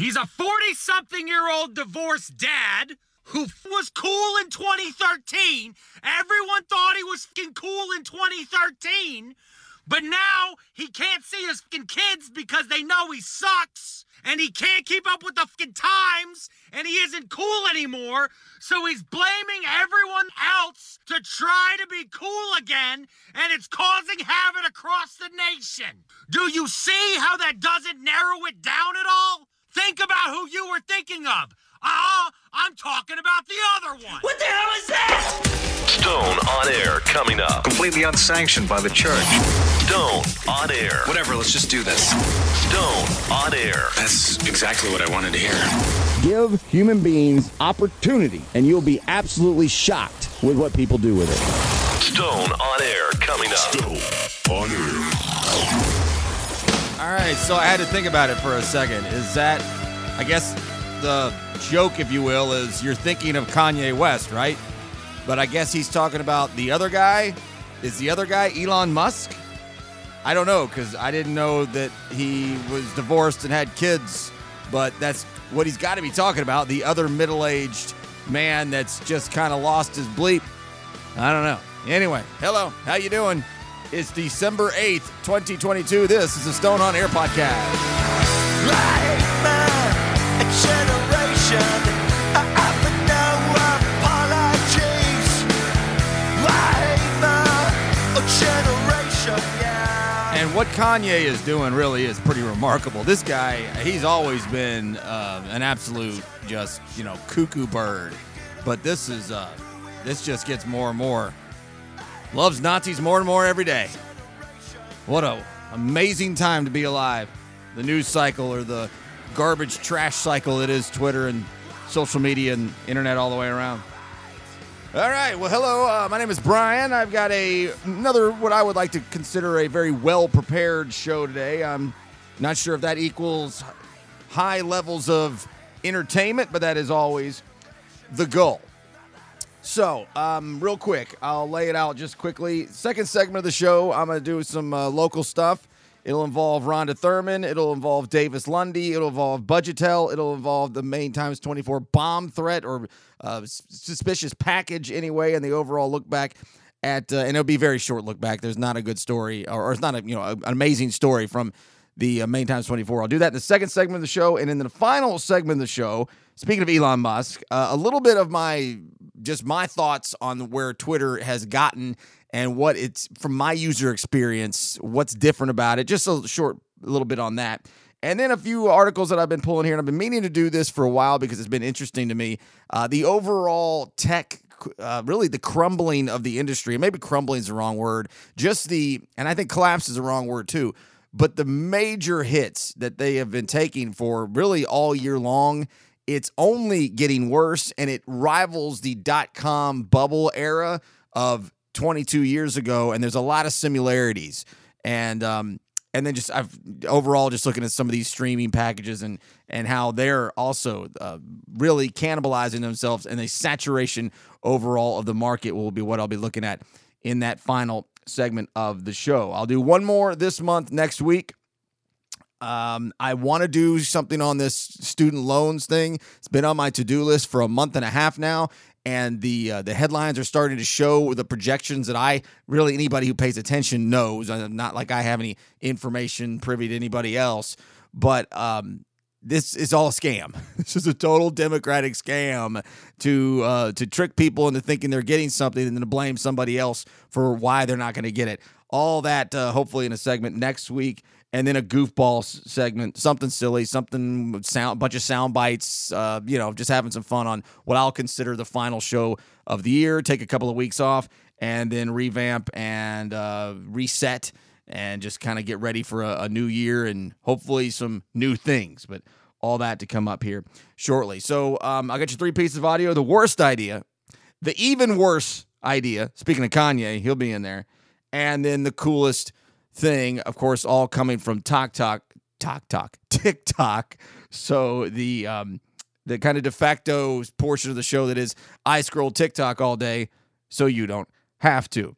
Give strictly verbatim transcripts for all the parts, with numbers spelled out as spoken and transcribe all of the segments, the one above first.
He's a forty-something-year-old divorced dad who was cool in twenty thirteen. Everyone thought he was fucking cool in twenty thirteen. But now he can't see his fucking kids because they know he sucks. And he can't keep up with the fucking times. And he isn't cool anymore. So he's blaming everyone else to try to be cool again. And it's causing havoc across the nation. Do you see how that doesn't narrow it down at all? Think about who you were thinking of. Ah, uh, I'm talking about the other one. What the hell is that? Stone on Air coming up. Completely unsanctioned by the church. Stone on Air. Whatever, let's just do this. Stone on Air. That's exactly what I wanted to hear. Give human beings opportunity, and you'll be absolutely shocked with what people do with it. Stone on Air coming up. Stone on Air. All right, so I had to think about it for a second. Is that, I guess, the joke, if you will, is you're thinking of Kanye West, right? But I guess he's talking about the other guy. Is the other guy Elon Musk? I don't know, because I didn't know that he was divorced and had kids, but that's what he's got to be talking about, the other middle-aged man that's just kind of lost his bleep. I don't know. Anyway, hello, how you doing? It's December eighth, twenty twenty-two. This is the Stone on Air podcast. Like my generation. And what Kanye is doing really is pretty remarkable. This guy, he's always been uh, an absolute just, you know, cuckoo bird. But this is, uh, this just gets more and more. Loves Nazis more and more every day. What an amazing time to be alive. The news cycle, or the garbage trash cycle that is Twitter and social media and internet all the way around. All right, well, hello, uh, my name is Brian. I've got a another, what I would like to consider a very well-prepared show today. I'm not sure if that equals high levels of entertainment, but that is always the goal. So, um, real quick, I'll lay it out just quickly. Second segment of the show, I'm going to do some uh, local stuff. It'll involve Rhonda Thurman. It'll involve Davis Lundy. It'll involve Budgetel. It'll involve the Main Times twenty-four bomb threat, or uh, suspicious package anyway, and the overall look back at, uh, and it'll be a very short look back. There's not a good story, or, or it's not a, you know, an amazing story from the uh, Main Times twenty-four. I'll do that in the second segment of the show. And in the final segment of the show, speaking of Elon Musk, uh, a little bit of my, just my thoughts on where Twitter has gotten and what it's, from my user experience, what's different about it. Just a short little bit on that. And then a few articles that I've been pulling here, and I've been meaning to do this for a while because it's been interesting to me. Uh, the overall tech, uh, really the crumbling of the industry, and maybe crumbling is the wrong word, just the, and I think collapse is the wrong word too, but the major hits that they have been taking for really all year long, it's only getting worse, and it rivals the dot-com bubble era of twenty-two years ago, and there's a lot of similarities. And um, and then just I've overall just looking at some of these streaming packages and and how they're also uh, really cannibalizing themselves, and the saturation overall of the market will be what I'll be looking at in that final segment of the show. I'll do one more this month, next week. Um, I want to do something on this student loans thing. It's been on my to-do list for a month and a half now. And the uh, the headlines are starting to show the projections that I, really anybody who pays attention knows. Not like I have any information privy to anybody else. But um, this is all a scam. This is a total Democratic scam to uh, to trick people into thinking they're getting something and then to blame somebody else for why they're not going to get it. All that uh, hopefully in a segment next week. And then a goofball segment, something silly, something sound, bunch of sound bites, uh, you know, just having some fun on what I'll consider the final show of the year. Take a couple of weeks off and then revamp and uh, reset and just kind of get ready for a, a new year and hopefully some new things. But all that to come up here shortly. So um, I got you three pieces of audio. The worst idea, the even worse idea, speaking of Kanye, he'll be in there, and then the coolest thing, of course, all coming from TikTok, TikTok, TikTok. So the um, the kind of de facto portion of the show that is, I scroll TikTok all day, so you don't have to.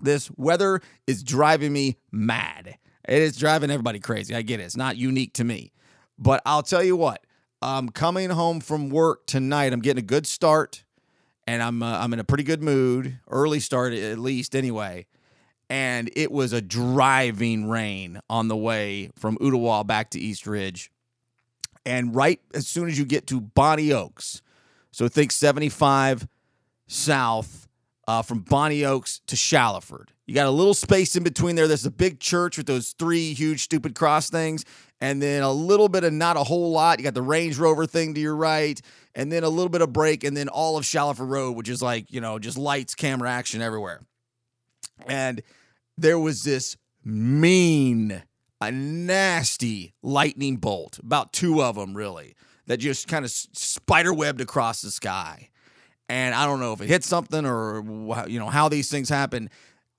This weather is driving me mad. It is driving everybody crazy. I get it. It's not unique to me. But I'll tell you what, I'm coming home from work tonight. I'm getting a good start, and I'm uh, I'm in a pretty good mood. Early start, at least, anyway. And it was a driving rain on the way from Ooltewah back to East Ridge. And right as soon as you get to Bonnie Oaks, so think seventy-five south uh, from Bonnie Oaks to Shallowford. You got a little space in between there. There's a big church with those three huge stupid cross things. And then a little bit of not a whole lot. You got the Range Rover thing to your right. And then a little bit of break. And then all of Shallowford Road, which is like, you know, just lights, camera, action everywhere. And there was this mean, a nasty lightning bolt, about two of them really, that just kind of spiderwebbed across the sky. And I don't know if it hit something or, you know, how these things happen.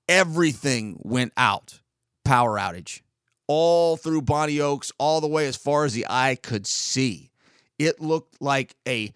Everything went out, power outage, all through Bonnie Oaks, all the way as far as the eye could see. It looked like a,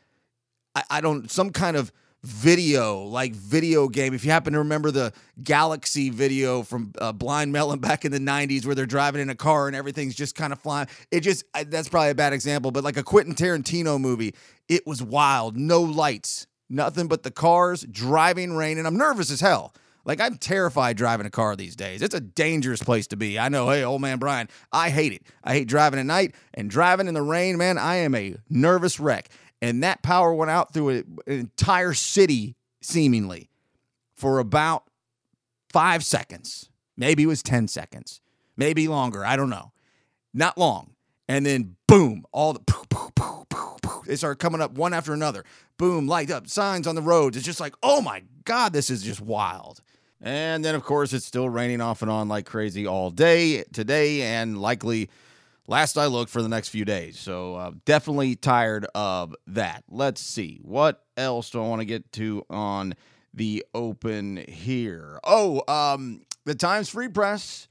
I, I don't, some kind of video, like video game. If you happen to remember the Galaxy video from uh, Blind Melon back in the nineties where they're driving in a car and everything's just kind of flying. It just, I, that's probably a bad example, but like a Quentin Tarantino movie. It was wild. No lights, nothing but the cars, driving rain, and I'm nervous as hell. Like, I'm terrified driving a car these days. It's a dangerous place to be. I know, hey, old man Brian, I hate it. I hate driving at night and driving in the rain, man. I am a nervous wreck. And that power went out through an entire city, seemingly, for about five seconds. Maybe it was ten seconds. Maybe longer. I don't know. Not long. And then, boom, all the poof, poof, poof, poof, poof. They started coming up one after another. Boom, light up, signs on the roads. It's just like, oh, my God, this is just wild. And then, of course, it's still raining off and on like crazy all day today and likely last I looked for the next few days. So uh, definitely tired of that. Let's see. What else do I want to get to on the open here? Oh, um, the Times Free Press.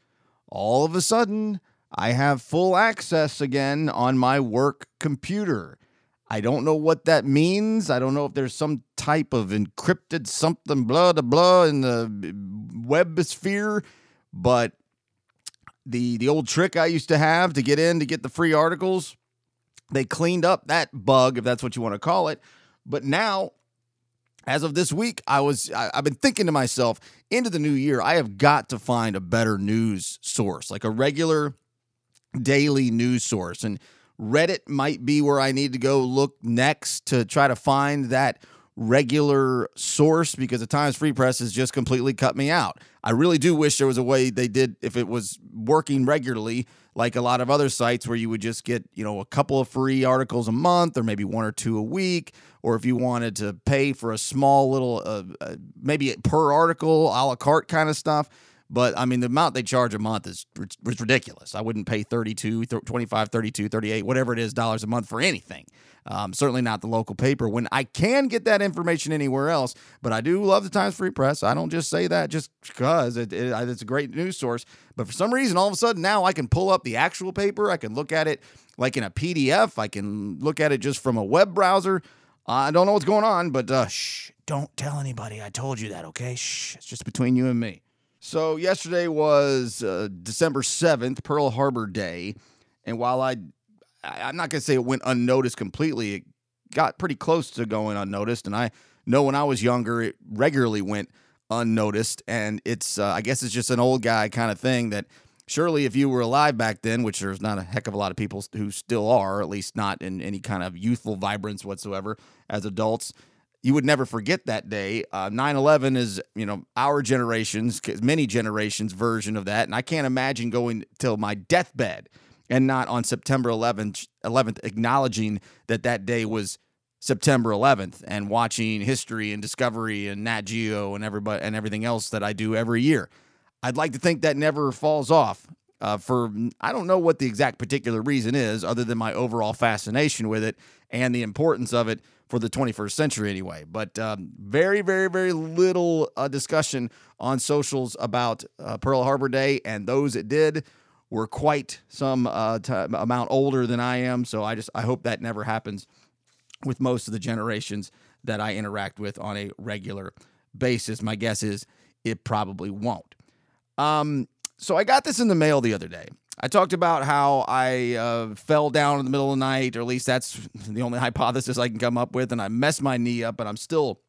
All of a sudden, I have full access again on my work computer. I don't know what that means. I don't know if there's some type of encrypted something, blah, blah, blah, in the webosphere. But the the old trick I used to have to get in to get the free articles, they cleaned up that bug, if that's what you want to call it. But now, as of this week, I was, I, I've been thinking to myself, into the new year, I have got to find a better news source, like a regular daily news source. And Reddit might be where I need to go look next to try to find that regular source, because the Times Free Press has just completely cut me out. I really do wish there was a way they did, if it was working regularly, like a lot of other sites where you would just get, you know, a couple of free articles a month or maybe one or two a week. Or if you wanted to pay for a small little, uh, uh, maybe per article, a la carte kind of stuff. But, I mean, the amount they charge a month is, is ridiculous. I wouldn't pay thirty-two, twenty-five, thirty-two, thirty-eight, whatever it is, dollars a month for anything. Um, certainly not the local paper when I can get that information anywhere else. But I do love the Times Free Press. I don't just say that just because it, it, it's a great news source. But for some reason, all of a sudden, now I can pull up the actual paper. I can look at it like in a P D F. I can look at it just from a web browser. I don't know what's going on, but uh, shh, don't tell anybody I told you that, okay? Shh, it's just between you and me. So yesterday was uh, December seventh, Pearl Harbor Day, and while I, I I'm not going to say it went unnoticed completely, it got pretty close to going unnoticed, and I know when I was younger, it regularly went unnoticed, and it's, uh, I guess it's just an old guy kind of thing that surely if you were alive back then, which there's not a heck of a lot of people who still are, at least not in any kind of youthful vibrance whatsoever as adults, you would never forget that day. Uh, nine eleven is, you know, our generation's, many generations version of that. And I can't imagine going till my deathbed and not on September eleventh, eleventh acknowledging that that day was September eleventh and watching History and Discovery and Nat Geo and everybody and everything else that I do every year. I'd like to think that never falls off uh, for, I don't know what the exact particular reason is other than my overall fascination with it and the importance of it for the twenty-first century anyway. But um, very, very, very little uh, discussion on socials about uh, Pearl Harbor Day, and those that did were quite some uh, t- amount older than I am, so I just I hope that never happens with most of the generations that I interact with on a regular basis. My guess is it probably won't. Um, so I got this in the mail the other day, I talked about how I uh, fell down in the middle of the night, or at least that's the only hypothesis I can come up with, and I messed my knee up, but I'm still,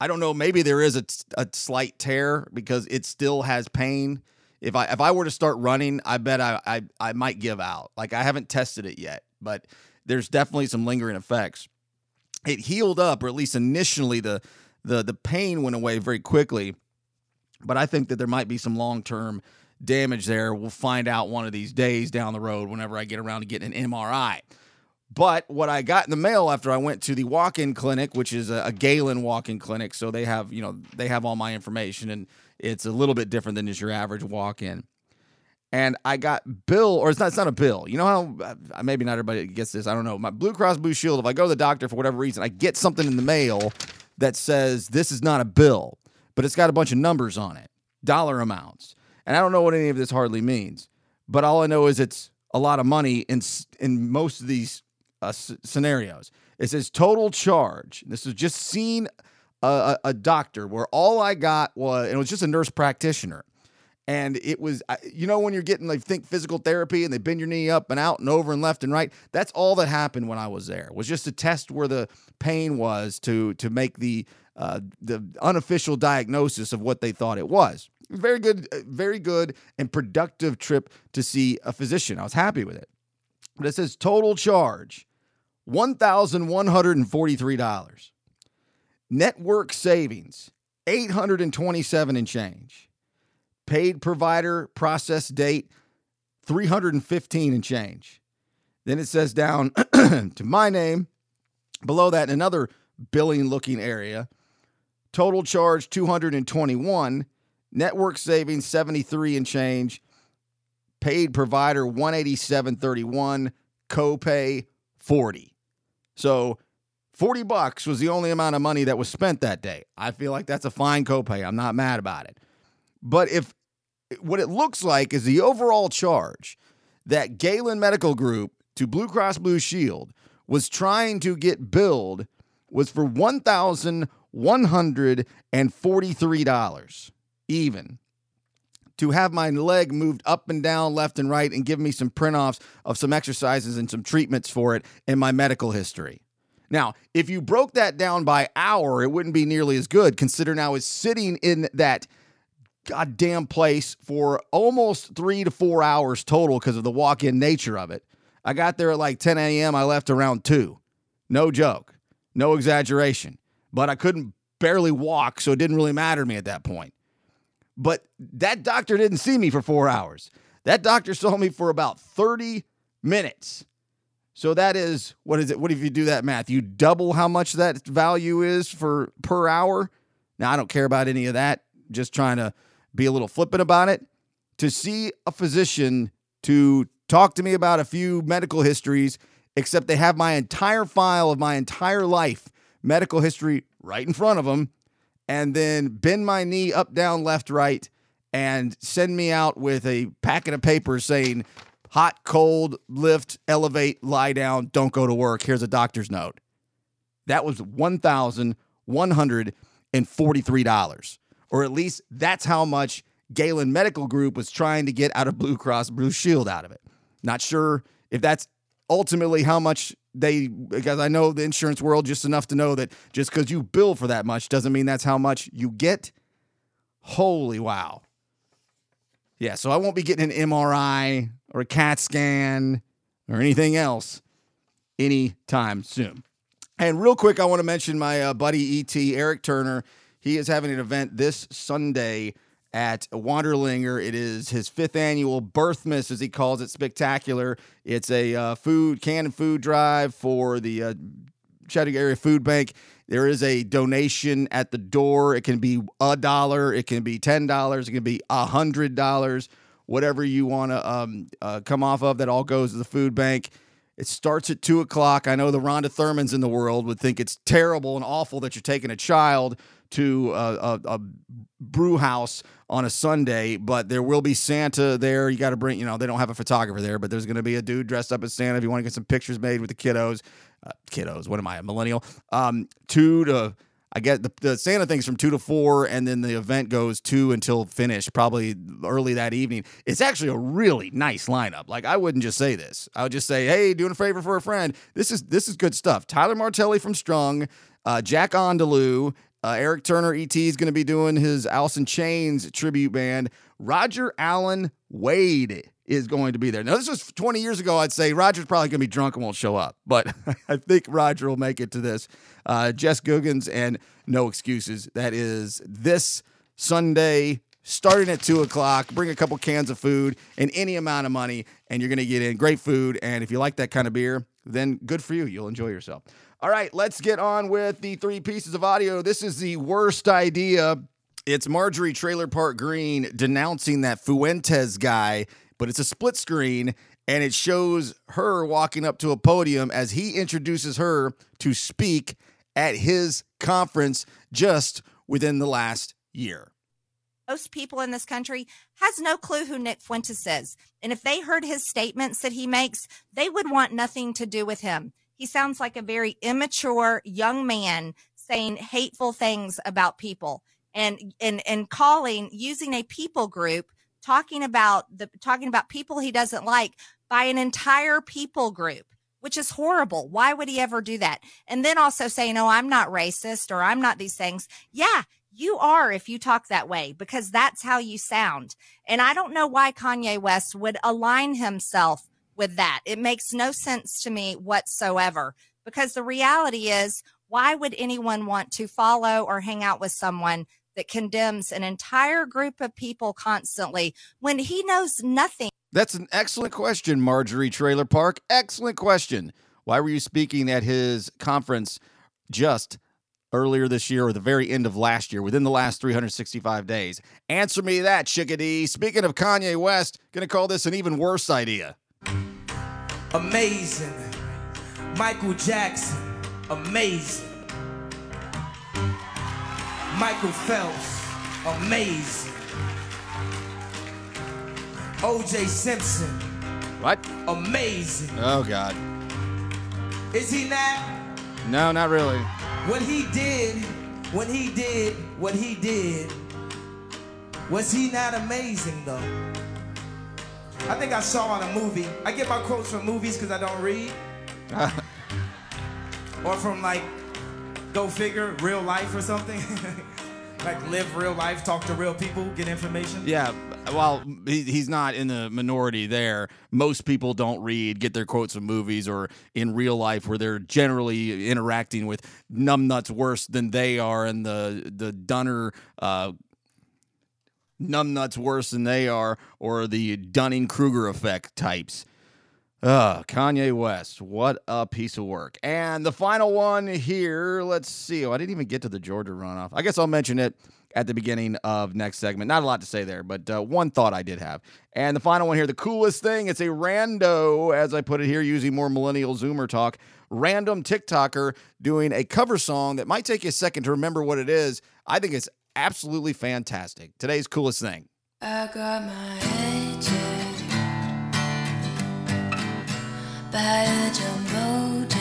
I don't know, maybe there is a, a slight tear because it still has pain. If I if I were to start running, I bet I, I, I might give out. Like, I haven't tested it yet, but there's definitely some lingering effects. It healed up, or at least initially the the the pain went away very quickly, but I think that there might be some long-term damage there. We'll find out one of these days down the road whenever I get around to getting an M R I. But what I got in the mail after I went to the walk-in clinic, which is a, a Galen walk-in clinic, so they have, you know, they have all my information, and it's a little bit different than just your average walk-in. And I got bill, or it's not, it's not a bill. You know how, maybe not everybody gets this, I don't know. My Blue Cross Blue Shield, if I go to the doctor for whatever reason, I get something in the mail that says this is not a bill, but it's got a bunch of numbers on it, dollar amounts. And I don't know what any of this hardly means, but all I know is it's a lot of money in in most of these uh, s- scenarios. It says total charge. This is just seen a, a, a doctor where all I got was, and it was just a nurse practitioner. And it was, you know, when you're getting, like, think physical therapy and they bend your knee up and out and over and left and right. That's all that happened when I was there, was just to test where the pain was to to make the uh, the unofficial diagnosis of what they thought it was. Very good, very good and productive trip to see a physician. I was happy with it. But it says total charge, one thousand one hundred forty-three dollars. Network savings, eight hundred twenty-seven and change. Paid provider, process date, three hundred fifteen and change. Then it says down to my name. Below that, another billing-looking area. Total charge, two hundred twenty-one. Network savings, seventy-three and change. Paid provider, one hundred eighty-seven dollars and thirty-one cents. Copay, forty dollars. So forty bucks was the only amount of money that was spent that day. I feel like that's a fine copay. I'm not mad about it. But if what it looks like is the overall charge that Galen Medical Group to Blue Cross Blue Shield was trying to get billed was for one thousand one hundred forty-three dollars even to have my leg moved up and down, left and right, and give me some print-offs of some exercises and some treatments for it in my medical history. Now, if you broke that down by hour, it wouldn't be nearly as good. Consider now is sitting in that goddamn place for almost three to four hours total because of the walk-in nature of it. I got there at like ten a.m. I left around two. No joke. No exaggeration. But I couldn't barely walk, so it didn't really matter to me at that point. But that doctor didn't see me for four hours. That doctor saw me for about thirty minutes. So that is, what is it? What if you do that math? You double how much that value is for per hour? Now, I don't care about any of that. Just trying to be a little flippant about it. To see a physician to talk to me about a few medical histories, except they have my entire file of my entire life medical history right in front of them, and then bend my knee up, down, left, right, and send me out with a packet of papers saying hot, cold, lift, elevate, lie down, don't go to work. Here's a doctor's note. That was one thousand one hundred forty-three dollars. Or at least that's how much Galen Medical Group was trying to get out of Blue Cross Blue Shield out of it. Not sure if that's ultimately how much they, because I know the insurance world just enough to know that just because you bill for that much doesn't mean that's how much you get. Holy wow. Yeah, so I won't be getting an M R I or a CAT scan or anything else anytime soon. And real quick, I want to mention my uh, buddy E T, Eric Turner. He is having an event this Sunday at Wanderlinger. It is his fifth annual Birthmas, as he calls it, spectacular. It's a uh, food, canned food drive for the uh, Chattanooga Area Food Bank. There is a donation at the door. It can be a dollar. It can be ten dollars. It can be one hundred dollars. Whatever you want to um, uh, come off of, that all goes to the food bank. It starts at two o'clock. I know the Rhonda Thurmans in the world would think it's terrible and awful that you're taking a child to a, a, a brew house on a Sunday, but there will be Santa there. You got to bring, you know, they don't have a photographer there, but there's going to be a dude dressed up as Santa if you want to get some pictures made with the kiddos. Uh, kiddos, what am I, a millennial? Um, two to, I guess the, the Santa thing's from two to four, and then the event goes two until finished, probably early that evening. It's actually a really nice lineup. Like, I wouldn't just say this. I would just say, hey, doing a favor for a friend. This is this is good stuff. Tyler Martelli from Strung, uh, Jack Andalou, uh, Eric Turner, E T is going to be doing his Alice in Chains tribute band. Roger Allen Wade is going to be there. Now, this was twenty years ago. I'd say Roger's probably going to be drunk and won't show up, but I think Roger will make it to this. Uh, Jess Googans and No Excuses. That is this Sunday, starting at two o'clock. Bring a couple cans of food and any amount of money, and you're going to get in great food. And if you like that kind of beer, then good for you. You'll enjoy yourself. All right, let's get on with the three pieces of audio. This is the worst idea. It's Marjorie Trailer Park Green denouncing that Fuentes guy, but it's a split screen, and it shows her walking up to a podium as he introduces her to speak at his conference just within the last year. Most people in this country has no clue who Nick Fuentes is, and if they heard his statements that he makes, they would want nothing to do with him. He sounds like a very immature young man saying hateful things about people and and, and calling, using a people group, talking about the talking about people he doesn't like by an entire people group, which is horrible. Why would he ever do that? And then also saying, no, I'm not racist, or I'm not these things. Yeah, you are if you talk that way, because that's how you sound. And I don't know why Kanye West would align himself with that. It makes no sense to me whatsoever, because the reality is, why would anyone want to follow or hang out with someone that condemns an entire group of people constantly when he knows nothing? That's an excellent question, Marjorie Trailer Park. Excellent question. Why were you speaking at his conference just earlier this year, or the very end of last year, within the last three hundred sixty-five days? Answer me that, chickadee. Speaking of Kanye West, gonna call this an even worse idea. Amazing. Michael Jackson. Amazing. Michael Phelps, amazing. O J Simpson. What? Amazing. Oh, God. Is he not? No, not really. What he did, when he did, what he did, was he not amazing, though? I think I saw on a movie. I get my quotes from movies because I don't read. Or from, like, go figure, real life or something. Like, live real life, talk to real people, get information. Yeah, well, he, he's not in the minority there. Most people don't read, get their quotes from movies or in real life, where they're generally interacting with numbnuts worse than they are, and the, the Dunner uh, numbnuts worse than they are, or the Dunning-Kruger effect types. Uh, Kanye West, what a piece of work. And the final one here, let's see. Oh, I didn't even get to the Georgia runoff. I guess I'll mention it at the beginning of next segment. Not a lot to say there, but uh, one thought I did have. And the final one here, the coolest thing, it's a rando, as I put it here, using more millennial Zoomer talk, random TikToker doing a cover song that might take you a second to remember what it is. I think it's absolutely fantastic. Today's coolest thing. I got my head checked by a jumbo jet.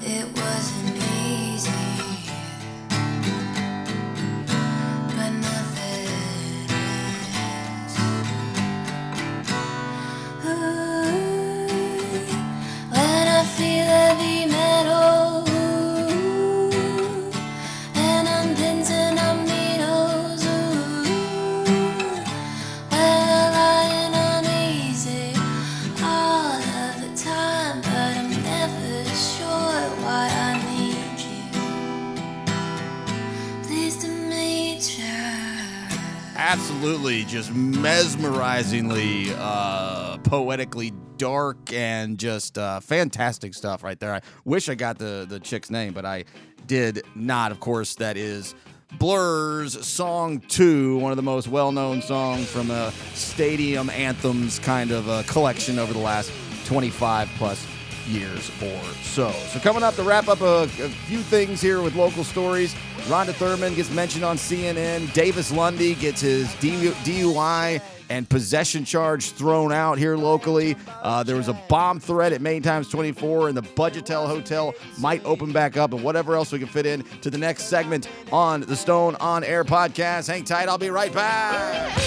It wasn't easy, but nothing is. Ooh, when I feel heavy metal, ooh, and I'm dancing on needles, ooh, well, I absolutely just mesmerizingly, uh, poetically dark, and just uh, fantastic stuff right there. I wish I got the, the chick's name, but I did not. Of course, that is Blur's Song two, one of the most well-known songs from a stadium anthems kind of a collection over the last twenty-five plus years or so. So coming up to wrap up a, a few things here with local stories, Rhonda Thurman gets mentioned on C N N. Davis Lundy gets his D U I and possession charge thrown out here locally. Uh, there was a bomb threat at Main Times twenty-four, and the Budgetel Hotel might open back up, and whatever else we can fit in to the next segment on the Stone On Air podcast. Hang tight. I'll be right back.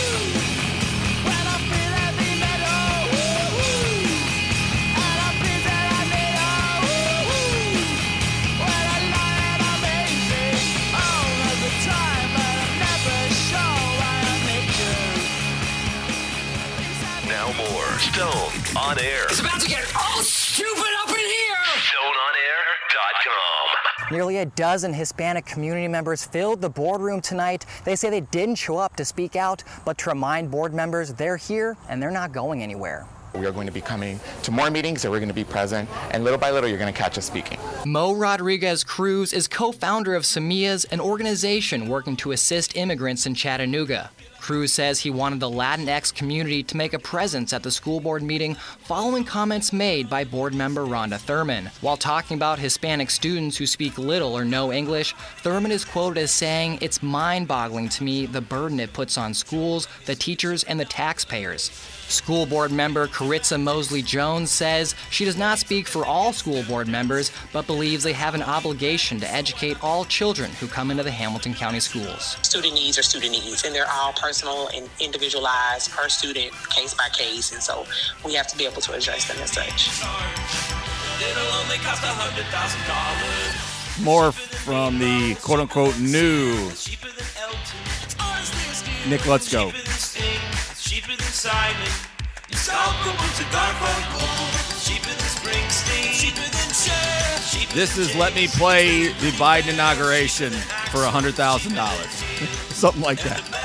Stone On Air. It's about to get all stupid up in here! stone on air dot com. Nearly a dozen Hispanic community members filled the boardroom tonight. They say they didn't show up to speak out, but to remind board members they're here and they're not going anywhere. We are going to be coming to more meetings, and we're going to be present, and little by little, you're going to catch us speaking. Mo Rodriguez-Cruz is co-founder of Semillas, an organization working to assist immigrants in Chattanooga. Cruz says he wanted the Latinx community to make a presence at the school board meeting following comments made by board member Rhonda Thurman. While talking about Hispanic students who speak little or no English, Thurman is quoted as saying, "It's mind-boggling to me the burden it puts on schools, the teachers, and the taxpayers." School board member Caritza Mosley-Jones says she does not speak for all school board members, but believes they have an obligation to educate all children who come into the Hamilton County schools. Student needs are student needs, and they're all personal. personal and individualized per student, case by case, and so we have to be able to address them as such. More from the quote-unquote new Nick Let's Go. This is Let Me Play the Biden Inauguration for one hundred thousand dollars. Something like that.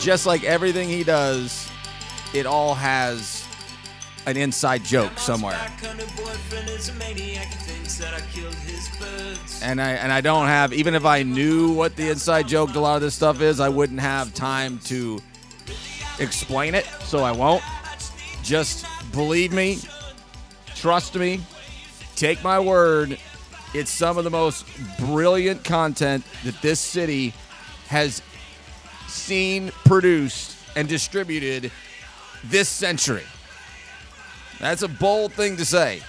Just like everything he does, it all has an inside joke somewhere. And I and I don't have, even if I knew what the inside joke to a lot of this stuff is, I wouldn't have time to explain it, so I won't. Just believe me, trust me, take my word. It's some of the most brilliant content that this city has seen, produced, and distributed this century. That's a bold thing to say.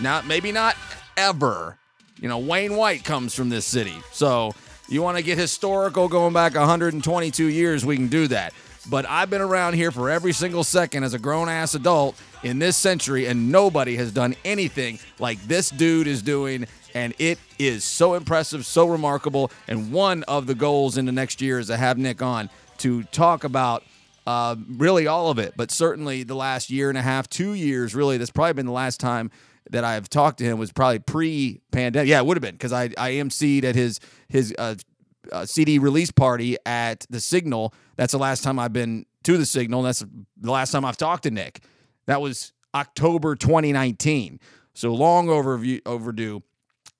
Not, maybe not ever. You know, Wayne White comes from this city. So you want to get historical going back one hundred twenty-two years, we can do that. But I've been around here for every single second as a grown-ass adult in this century, and nobody has done anything like this dude is doing. And it is so impressive, so remarkable. And one of the goals in the next year is to have Nick on to talk about uh, really all of it, but certainly the last year and a half, two years, really. That's probably been the last time that I've talked to him, was probably pre-pandemic. Yeah, it would have been, because I, I emceed at his, his uh, uh, C D release party at The Signal. That's the last time I've been to The Signal. That's the last time I've talked to Nick. That was October twenty nineteen. So long overview, overdue.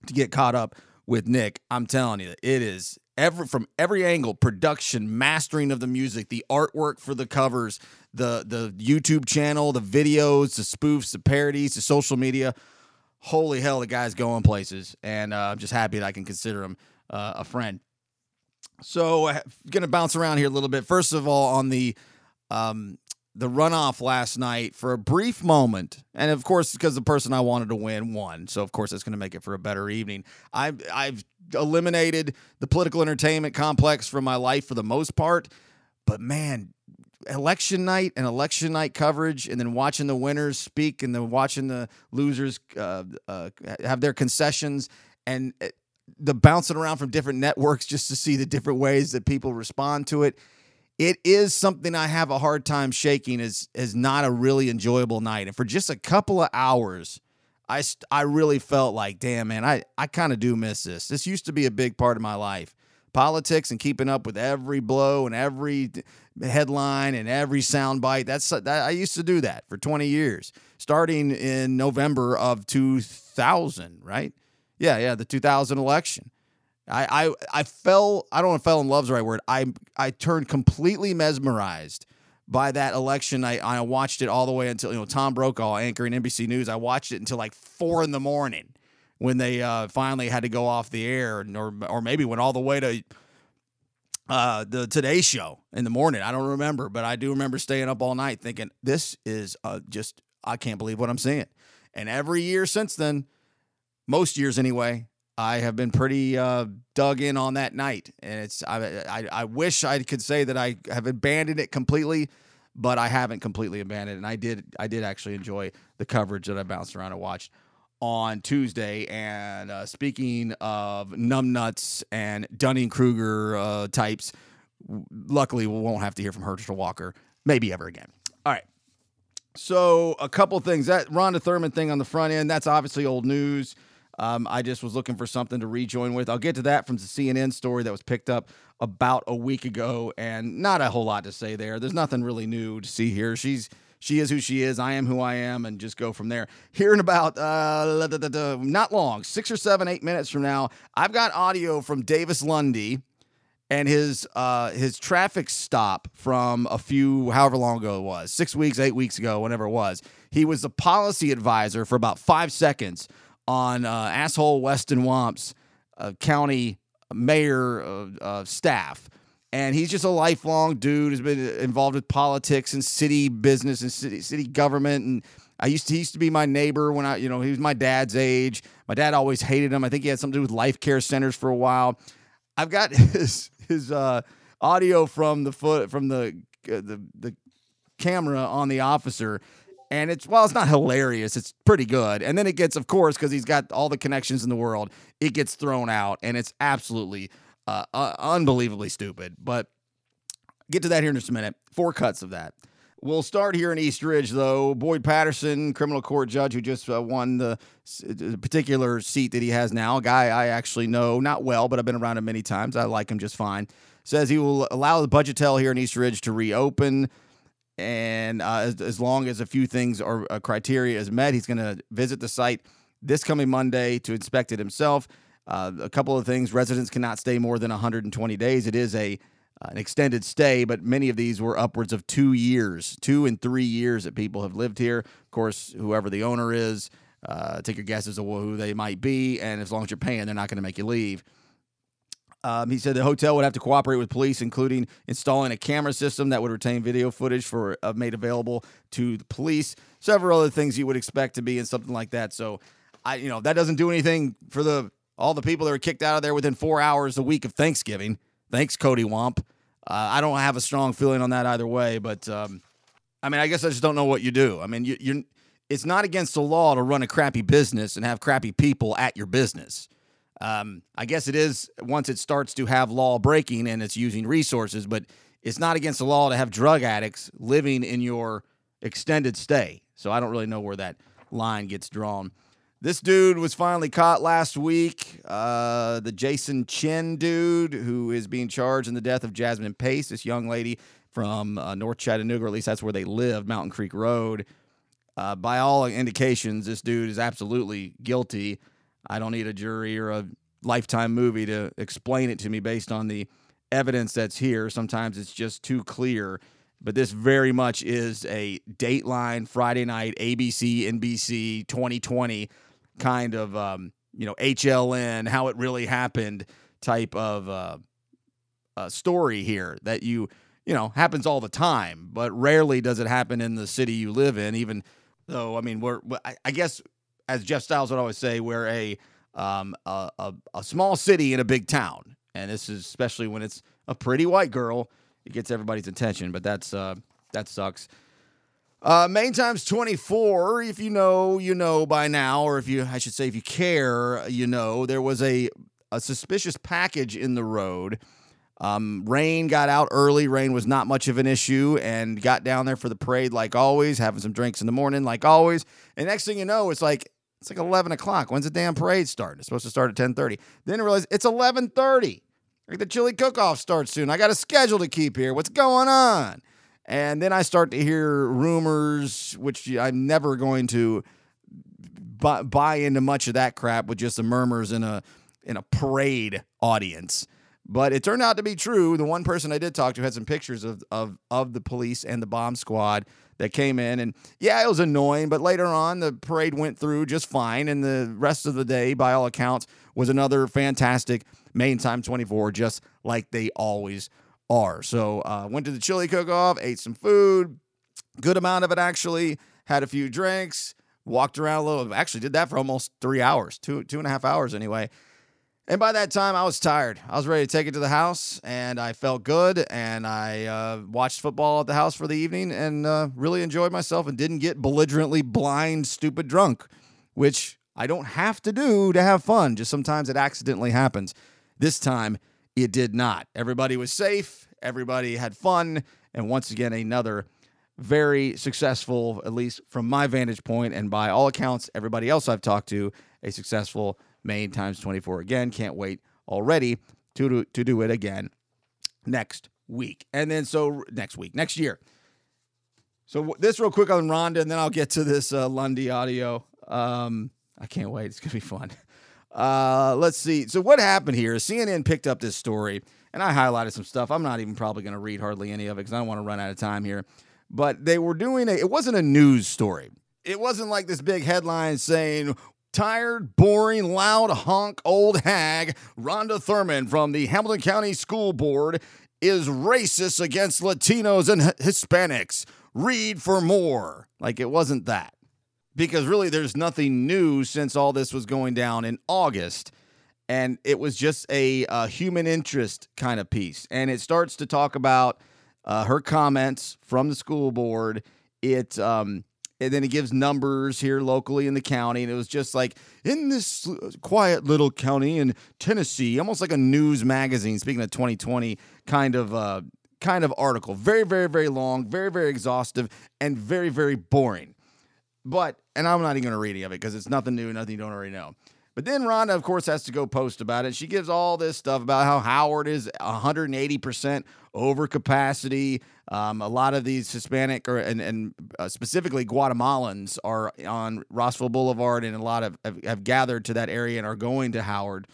To get caught up with Nick, I'm telling you, it is every, from every angle: production, mastering of the music, the artwork for the covers, the the YouTube channel, the videos, the spoofs, the parodies, the social media. Holy hell, the guy's going places, and uh, I'm just happy that I can consider him uh, a friend. So, uh, gonna bounce around here a little bit. First of all, on the um, the runoff last night, for a brief moment, and of course, because the person I wanted to win won, so of course that's going to make it for a better evening. I've, I've eliminated the political entertainment complex from my life for the most part, but man, election night and election night coverage, and then watching the winners speak, and then watching the losers uh, uh, have their concessions, and the bouncing around from different networks just to see the different ways that people respond to it. It is something I have a hard time shaking as, as not a really enjoyable night. And for just a couple of hours, I, I really felt like, damn, man, I, I kind of do miss this. This used to be a big part of my life. Politics and keeping up with every blow and every headline and every soundbite. That's, that, I used to do that for twenty years, starting in November of two thousand, right? Yeah, yeah, the two thousand election. I, I I fell, I don't know if fell in love's the right word. I I turned completely mesmerized by that election. I, I watched it all the way until, you know, Tom Brokaw anchoring N B C News. I watched it until like four in the morning when they uh, finally had to go off the air, or or maybe went all the way to uh, the Today Show in the morning. I don't remember, but I do remember staying up all night thinking, this is uh, just, I can't believe what I'm seeing. And every year since then, most years anyway, I have been pretty uh, dug in on that night, and it's I, I I wish I could say that I have abandoned it completely, but I haven't completely abandoned it. And I did I did actually enjoy the coverage that I bounced around and watched on Tuesday. And uh, speaking of numbnuts and Dunning-Kruger uh, types, luckily we won't have to hear from Herschel Walker maybe ever again. All right, so a couple things. That Rhonda Thurman thing on the front end, that's obviously old news. Um, I just was looking for something to rejoin with. I'll get to that from the C N N story that was picked up about a week ago, and not a whole lot to say there. There's nothing really new to see here. She's she is who she is. I am who I am, and just go from there. Here in about uh, not long, six or seven, eight minutes from now, I've got audio from Davis Lundy and his uh, his traffic stop from a few, however long ago it was, six weeks, eight weeks ago, whenever it was. He was the policy advisor for about five seconds on uh, asshole Weston Wamp's uh, county mayor uh, uh, staff. And he's just a lifelong dude who's been involved with politics and city business and city, city government. And I used to, he used to be my neighbor when I, you know, he was my dad's age. My dad always hated him. I think he had something to do with life care centers for a while. I've got his his uh, audio from the foot from the, uh, the the camera on the officer. And it's, well, it's not hilarious. It's pretty good. And then it gets, of course, because he's got all the connections in the world, it gets thrown out, and it's absolutely uh, uh, unbelievably stupid. But get to that here in just a minute. Four cuts of that. We'll start here in East Ridge, though. Boyd Patterson, criminal court judge who just uh, won the, the particular seat that he has now, a guy I actually know, not well, but I've been around him many times. I like him just fine. Says he will allow the Budgetel here in East Ridge to reopen. And uh, as, as long as a few things or uh, criteria is met, he's going to visit the site this coming Monday to inspect it himself. Uh, a couple of things. Residents cannot stay more than one hundred twenty days. It is a uh, an extended stay, but many of these were upwards of two years, two and three years that people have lived here. Of course, whoever the owner is, uh, take your guesses of who they might be. And as long as you're paying, they're not going to make you leave. Um, he said the hotel would have to cooperate with police, including installing a camera system that would retain video footage for uh, made available to the police. Several other things you would expect to be in something like that. So, I you know that doesn't do anything for the all the people that are kicked out of there within four hours a week of Thanksgiving. Thanks, Cody Wamp. Uh, I don't have a strong feeling on that either way, but um, I mean, I guess I just don't know what you do. I mean, you, you're it's not against the law to run a crappy business and have crappy people at your business. Um, I guess it is once it starts to have law breaking and it's using resources, but it's not against the law to have drug addicts living in your extended stay. So I don't really know where that line gets drawn. This dude was finally caught last week. Uh, the Jason Chin dude who is being charged in the death of Jasmine Pace, this young lady from uh, North Chattanooga, or at least that's where they live, Mountain Creek Road. Uh, by all indications, this dude is absolutely guilty. I don't need a jury or a lifetime movie to explain it to me based on the evidence that's here. Sometimes it's just too clear. But this very much is a Dateline Friday night, A B C, N B C, twenty twenty kind of, um, you know, H L N, how it really happened type of uh, uh, story here that you, you know, happens all the time. But rarely does it happen in the city you live in, even though, I mean, we're, I guess, as Jeff Styles would always say, we're a, um, a, a a small city in a big town. And this is especially when it's a pretty white girl, it gets everybody's attention. But that's uh, that sucks. Uh, Main Times twenty-four, if you know, you know by now. Or if you, I should say, if you care, you know, there was a, a suspicious package in the road. Um, rain got out early. Rain was not much of an issue and got down there for the parade like always, having some drinks in the morning like always. And next thing you know, it's like it's like eleven o'clock. When's the damn parade starting? It's supposed to start at ten thirty. Then I realized it's eleven thirty. Like the chili cook-off starts soon. I got a schedule to keep here. What's going on? And then I start to hear rumors, which I'm never going to buy, buy into much of that crap with just the murmurs in a in a parade audience. But it turned out to be true. The one person I did talk to had some pictures of, of, of the police and the bomb squad that came in. And, yeah, it was annoying. But later on, the parade went through just fine. And the rest of the day, by all accounts, was another fantastic Main Time twenty-four, just like they always are. So uh, went to the chili cook-off, ate some food, good amount of it, actually, had a few drinks, walked around a little. Actually did that for almost three hours, two, two and a half hours anyway. And by that time, I was tired. I was ready to take it to the house, and I felt good, and I uh, watched football at the house for the evening and uh, really enjoyed myself and didn't get belligerently blind, stupid drunk, which I don't have to do to have fun. Just sometimes it accidentally happens. This time, it did not. Everybody was safe. Everybody had fun. And once again, another very successful, at least from my vantage point, and by all accounts, everybody else I've talked to, a successful Main Times twenty-four again. Can't wait already to do, to do it again next week. And then so next week, next year. So this real quick on Rhonda, and then I'll get to this uh, Lundy audio. Um, I can't wait. It's going to be fun. Uh, let's see. So what happened here is C N N picked up this story, and I highlighted some stuff. I'm not even probably going to read hardly any of it because I don't want to run out of time here. But they were doing a, it wasn't a news story. It wasn't like this big headline saying, tired, boring, loud, honk, old hag, Rhonda Thurman from the Hamilton County School Board is racist against Latinos and Hispanics. Read for more. Like, it wasn't that. Because really, there's nothing new since all this was going down in August. And it was just a, a human interest kind of piece. And it starts to talk about uh, her comments from the school board. It, um... And then it gives numbers here locally in the county. And it was just like, in this quiet little county in Tennessee, almost like a news magazine, speaking of twenty twenty, kind of uh, kind of article. Very, very, very long, very, very exhaustive, and very, very boring. But, and I'm not even going to read any of it because it's nothing new, nothing you don't already know. But then Rhonda, of course, has to go post about it. She gives all this stuff about how Howard is one hundred eighty percent over capacity. Um, a lot of these Hispanic or and, and uh, specifically Guatemalans are on Rossville Boulevard, and a lot of have, have gathered to that area and are going to Howard.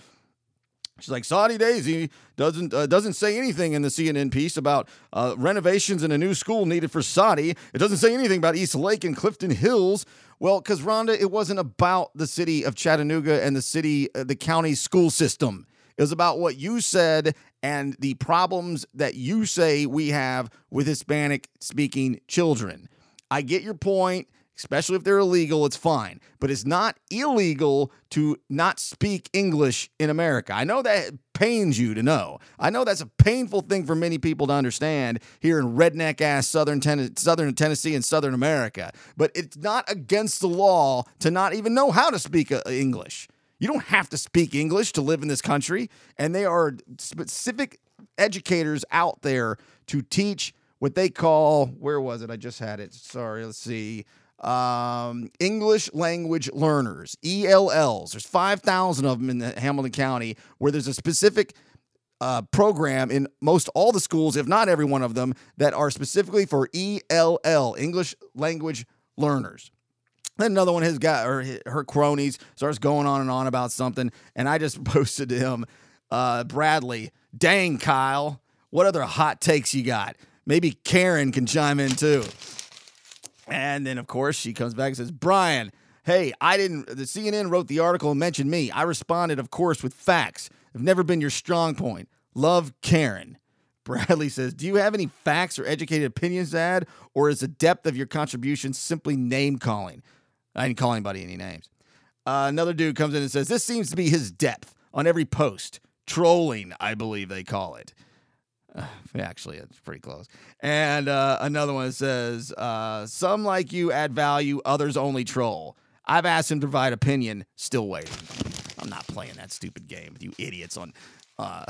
She's like, Saudi Daisy doesn't uh, doesn't say anything in the C N N piece about uh, renovations and a new school needed for Saudi. It doesn't say anything about East Lake and Clifton Hills. Well, because Rhonda, it wasn't about the city of Chattanooga and the city, uh, the county school system. It was about what you said and the problems that you say we have with Hispanic-speaking children. I get your point, especially if they're illegal, it's fine. But it's not illegal to not speak English in America. I know that pains you to know. I know that's a painful thing for many people to understand here in redneck-ass southern, Ten- southern Tennessee and southern America. But it's not against the law to not even know how to speak uh, English. You don't have to speak English to live in this country. And there are specific educators out there to teach what they call, where was it? I just had it. Sorry, let's see. Um, English language learners, E L Ls. There's five thousand of them in the Hamilton County where there's a specific uh, program in most all the schools, if not every one of them, that are specifically for E L L, English language learners. Then another one has got, or her cronies, starts going on and on about something. And I just posted to him, uh, Bradley, dang, Kyle, what other hot takes you got? Maybe Karen can chime in too. And then, of course, she comes back and says, Brian, hey, I didn't, the C N N wrote the article and mentioned me. I responded, of course, with facts. I've never been your strong point. Love, Karen. Bradley says, do you have any facts or educated opinions to add, or is the depth of your contribution simply name calling? I didn't call anybody any names. Uh, another dude comes in and says, this seems to be his depth on every post. Trolling, I believe they call it. Uh, actually, it's pretty close. And uh, another one says, uh, some like you add value, others only troll. I've asked him to provide opinion, still waiting. I'm not playing that stupid game with you idiots on uh,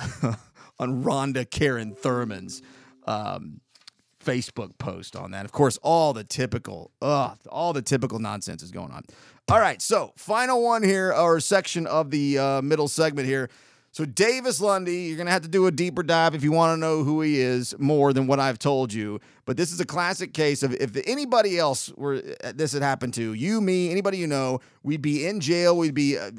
on Rhonda Karen Thurman's um Facebook post on that. Of course, all the typical, ugh, all the typical nonsense is going on. All right, so final one here, or section of the uh, middle segment here. So Davis Lundy, you're going to have to do a deeper dive if you want to know who he is more than what I've told you. But this is a classic case of if anybody else were this had happened to, you, me, anybody you know, we'd be in jail, we'd be uh, uh,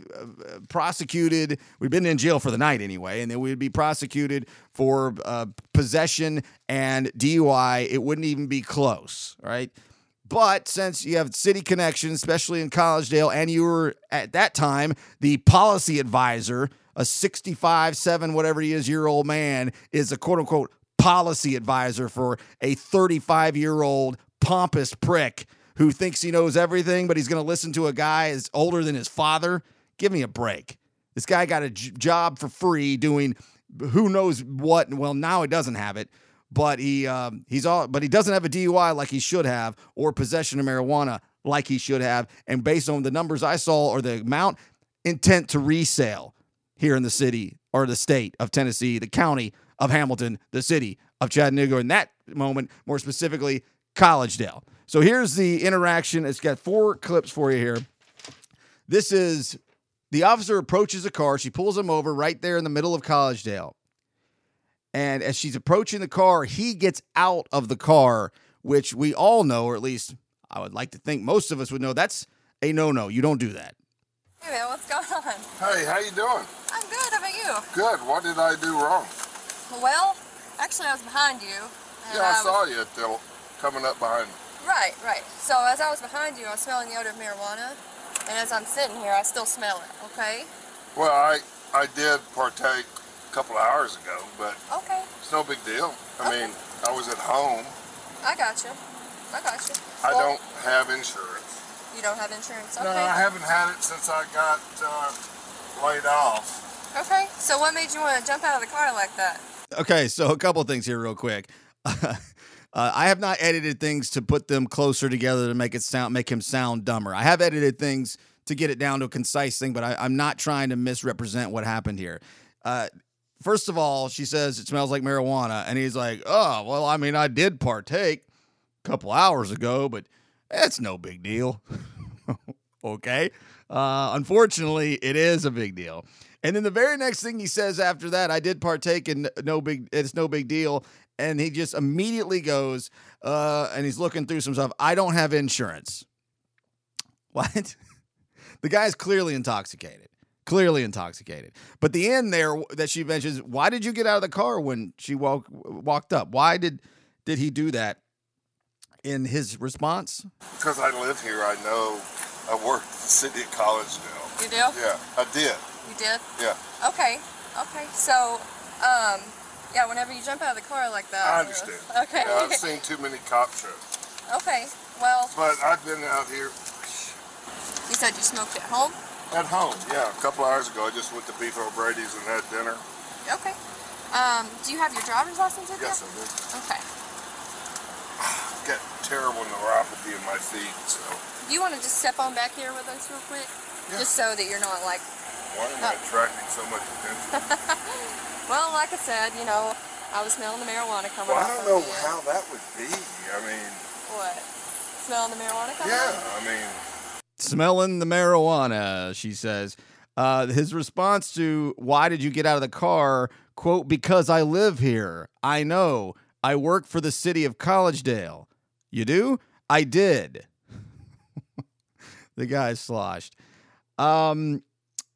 prosecuted. We've been in jail for the night anyway, and then we'd be prosecuted for uh, possession and D U I. It wouldn't even be close, right? But since you have city connections, especially in Collegedale, and you were at that time the policy advisor, a sixty-five, seven, whatever he is, year old man is a quote-unquote policy advisor for a thirty-five-year-old pompous prick who thinks he knows everything, but he's going to listen to a guy that's older than his father. Give me a break. This guy got a j- job for free doing who knows what. Well, now he doesn't have it. But he um, he's all, but he doesn't have a D U I like he should have, or possession of marijuana like he should have. And based on the numbers I saw, or the amount, intent to resale here in the city or the state of Tennessee, the county of Hamilton, the city of Chattanooga, in that moment, more specifically, Collegedale. So here's the interaction. It's got four clips for you here. This is the officer approaches a car. She pulls him over right there in the middle of Collegedale. And as she's approaching the car, he gets out of the car, which we all know, or at least I would like to think most of us would know, that's a no-no. You don't do that. Hey there, what's going on? Hey, how you doing? I'm good, how about you? Good, what did I do wrong? Well, actually I was behind you. And yeah, I um, saw you till coming up behind me. Right, right. So as I was behind you, I was smelling the odor of marijuana, and as I'm sitting here, I still smell it, okay? Well, I, I did partake couple of hours ago, but okay, it's no big deal. I okay. mean, I was at home. I got you. I got you. I well, don't have insurance. You don't have insurance? Okay. No, I haven't had it since I got uh, laid off. Okay, so what made you want to jump out of the car like that? Okay, so a couple of things here real quick. Uh, I have not edited things to put them closer together to make it sound, make him sound dumber. I have edited things to get it down to a concise thing, but I, I'm not trying to misrepresent what happened here. Uh, First of all, she says it smells like marijuana, and he's like, oh, well, I mean, I did partake a couple hours ago, but that's no big deal. Okay. Uh, unfortunately, it is a big deal. And then the very next thing he says after that, I did partake in no big, it's no big deal. And he just immediately goes, uh, and he's looking through some stuff. I don't have insurance. What? The guy's clearly intoxicated. Clearly intoxicated. But the end there that she mentions, why did you get out of the car when she walk, walked up? Why did did he do that in his response? Because I live here. I know. I work at the city of Collegedale. You do? Yeah, I did. You did? Yeah. Okay. Okay. So, um, yeah, whenever you jump out of the car like that. I understand. Or, okay. Yeah, I've seen too many cop shows. Okay. Well. But I've been out here. You said you smoked at home? At home, yeah. A couple hours ago, I just went to Beef O'Brady's and had dinner. Okay. Um, do you have your driver's license with you? Yes, I do. Okay. I've got terrible neuropathy in my feet, so. You want to just step on back here with us real quick? Yeah. Just so that you're not like... Why am I oh. attracting so much attention? Well, like I said, you know, I was smelling the marijuana coming well, out. Well, I don't know you. How that would be. I mean... What? Smelling the marijuana coming yeah, out? Yeah, I mean... Smelling the marijuana, she says. Uh, his response to why did you get out of the car, quote, because I live here. I know. I work for the city of Collegedale. You do? I did. The guy sloshed. Um,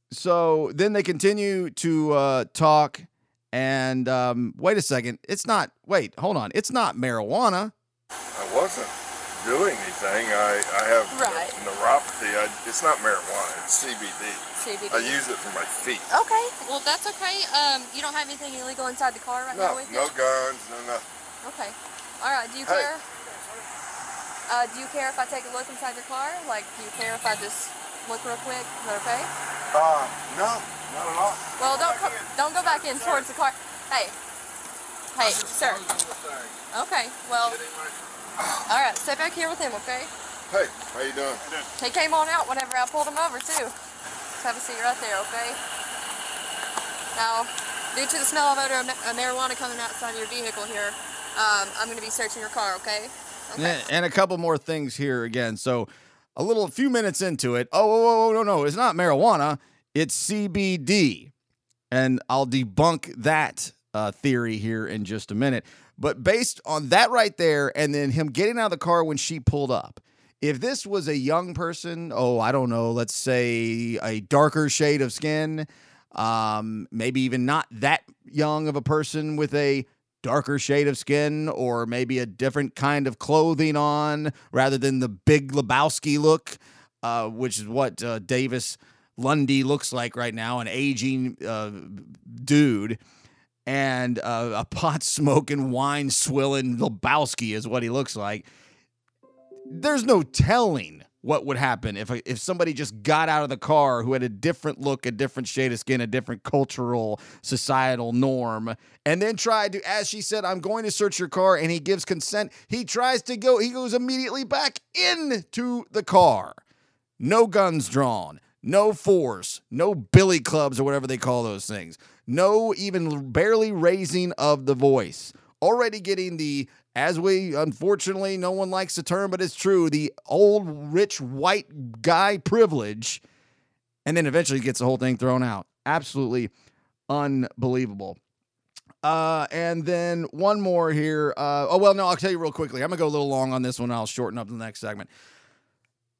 so then they continue to uh, talk. And um, wait a second. It's not. Wait, hold on. It's not marijuana. I wasn't doing anything. I, I have right. neuropathy. I, it's not marijuana. It's C B D. C B D. I use it for my feet. Okay. Well, that's okay. Um, you don't have anything illegal inside the car right no, now with you? No, no guns, no nothing. Okay. All right. Do you hey. care? Uh, do you care if I take a look inside your car? Like, do you care if I just look real quick? Is that okay? Uh, no, not at all. Well, don't co- don't go back in Sorry. towards the car. Hey. Hey, sir. Okay. Well. All right, stay back here with him, okay? Hey, how you doing? He came on out whenever I pulled him over, too. Just have a seat right there, okay? Now, due to the smell of odor of marijuana coming outside your vehicle here, um, I'm going to be searching your car, okay? Okay. And a couple more things here again. So, a little, a few minutes into it. Oh, oh, oh, no, no, it's not marijuana. It's C B D. And I'll debunk that uh, theory here in just a minute. But based on that right there, and then him getting out of the car when she pulled up, if this was a young person, oh, I don't know, let's say a darker shade of skin, um, maybe even not that young of a person with a darker shade of skin, or maybe a different kind of clothing on rather than the Big Lebowski look, uh, which is what uh, Davis Lundy looks like right now, an aging uh, dude. And uh, a pot-smoking, wine-swilling Lebowski is what he looks like. There's no telling what would happen if if somebody just got out of the car who had a different look, a different shade of skin, a different cultural, societal norm, and then tried to, as she said, I'm going to search your car, and he gives consent. He tries to go. He goes immediately back into the car. No guns drawn. No force, no billy clubs or whatever they call those things. No even barely raising of the voice. Already getting the, as we, unfortunately, no one likes the term, but it's true, the old rich white guy privilege. And then eventually gets the whole thing thrown out. Absolutely unbelievable. Uh, and then one more here. Uh, oh, well, no, I'll tell you real quickly. I'm going to go a little long on this one. I'll shorten up the next segment.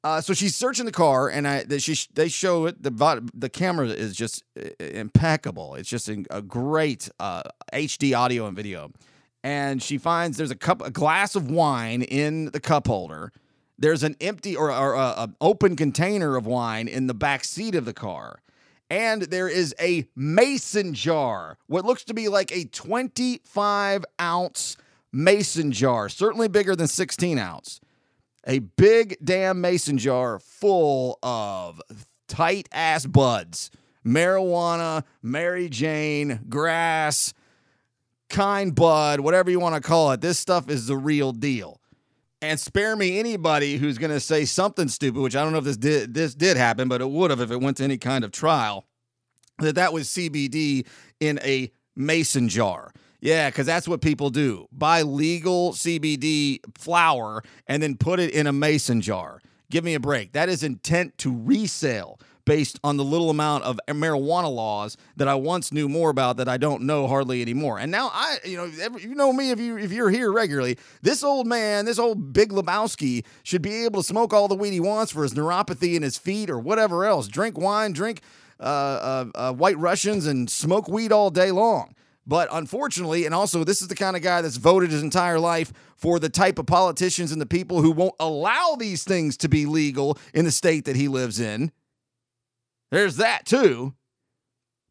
Uh, so she's searching the car, and I, the, she, they show it. The the camera is just impeccable. It's just a great uh, H D audio and video. And she finds there's a cup, a glass of wine in the cup holder. There's an empty or, or uh, an open container of wine in the back seat of the car, and there is a mason jar, what looks to be like a twenty-five ounce mason jar, certainly bigger than sixteen ounce. A big damn mason jar full of tight-ass buds, marijuana, Mary Jane, grass, kind bud, whatever you want to call it. This stuff is the real deal. And spare me anybody who's going to say something stupid, which I don't know if this did, this did happen, but it would have if it went to any kind of trial, that that was C B D in a mason jar. Yeah, because that's what people do. Buy legal C B D flower and then put it in a mason jar. Give me a break. That is intent to resale based on the little amount of marijuana laws that I once knew more about that I don't know hardly anymore. And now I, you know, every, you know me if you if you're here regularly. This old man, this old Big Lebowski, should be able to smoke all the weed he wants for his neuropathy in his feet or whatever else. Drink wine, drink uh, uh, uh, White Russians, and smoke weed all day long. But unfortunately, and also this is the kind of guy that's voted his entire life for the type of politicians and the people who won't allow these things to be legal in the state that he lives in. There's that too.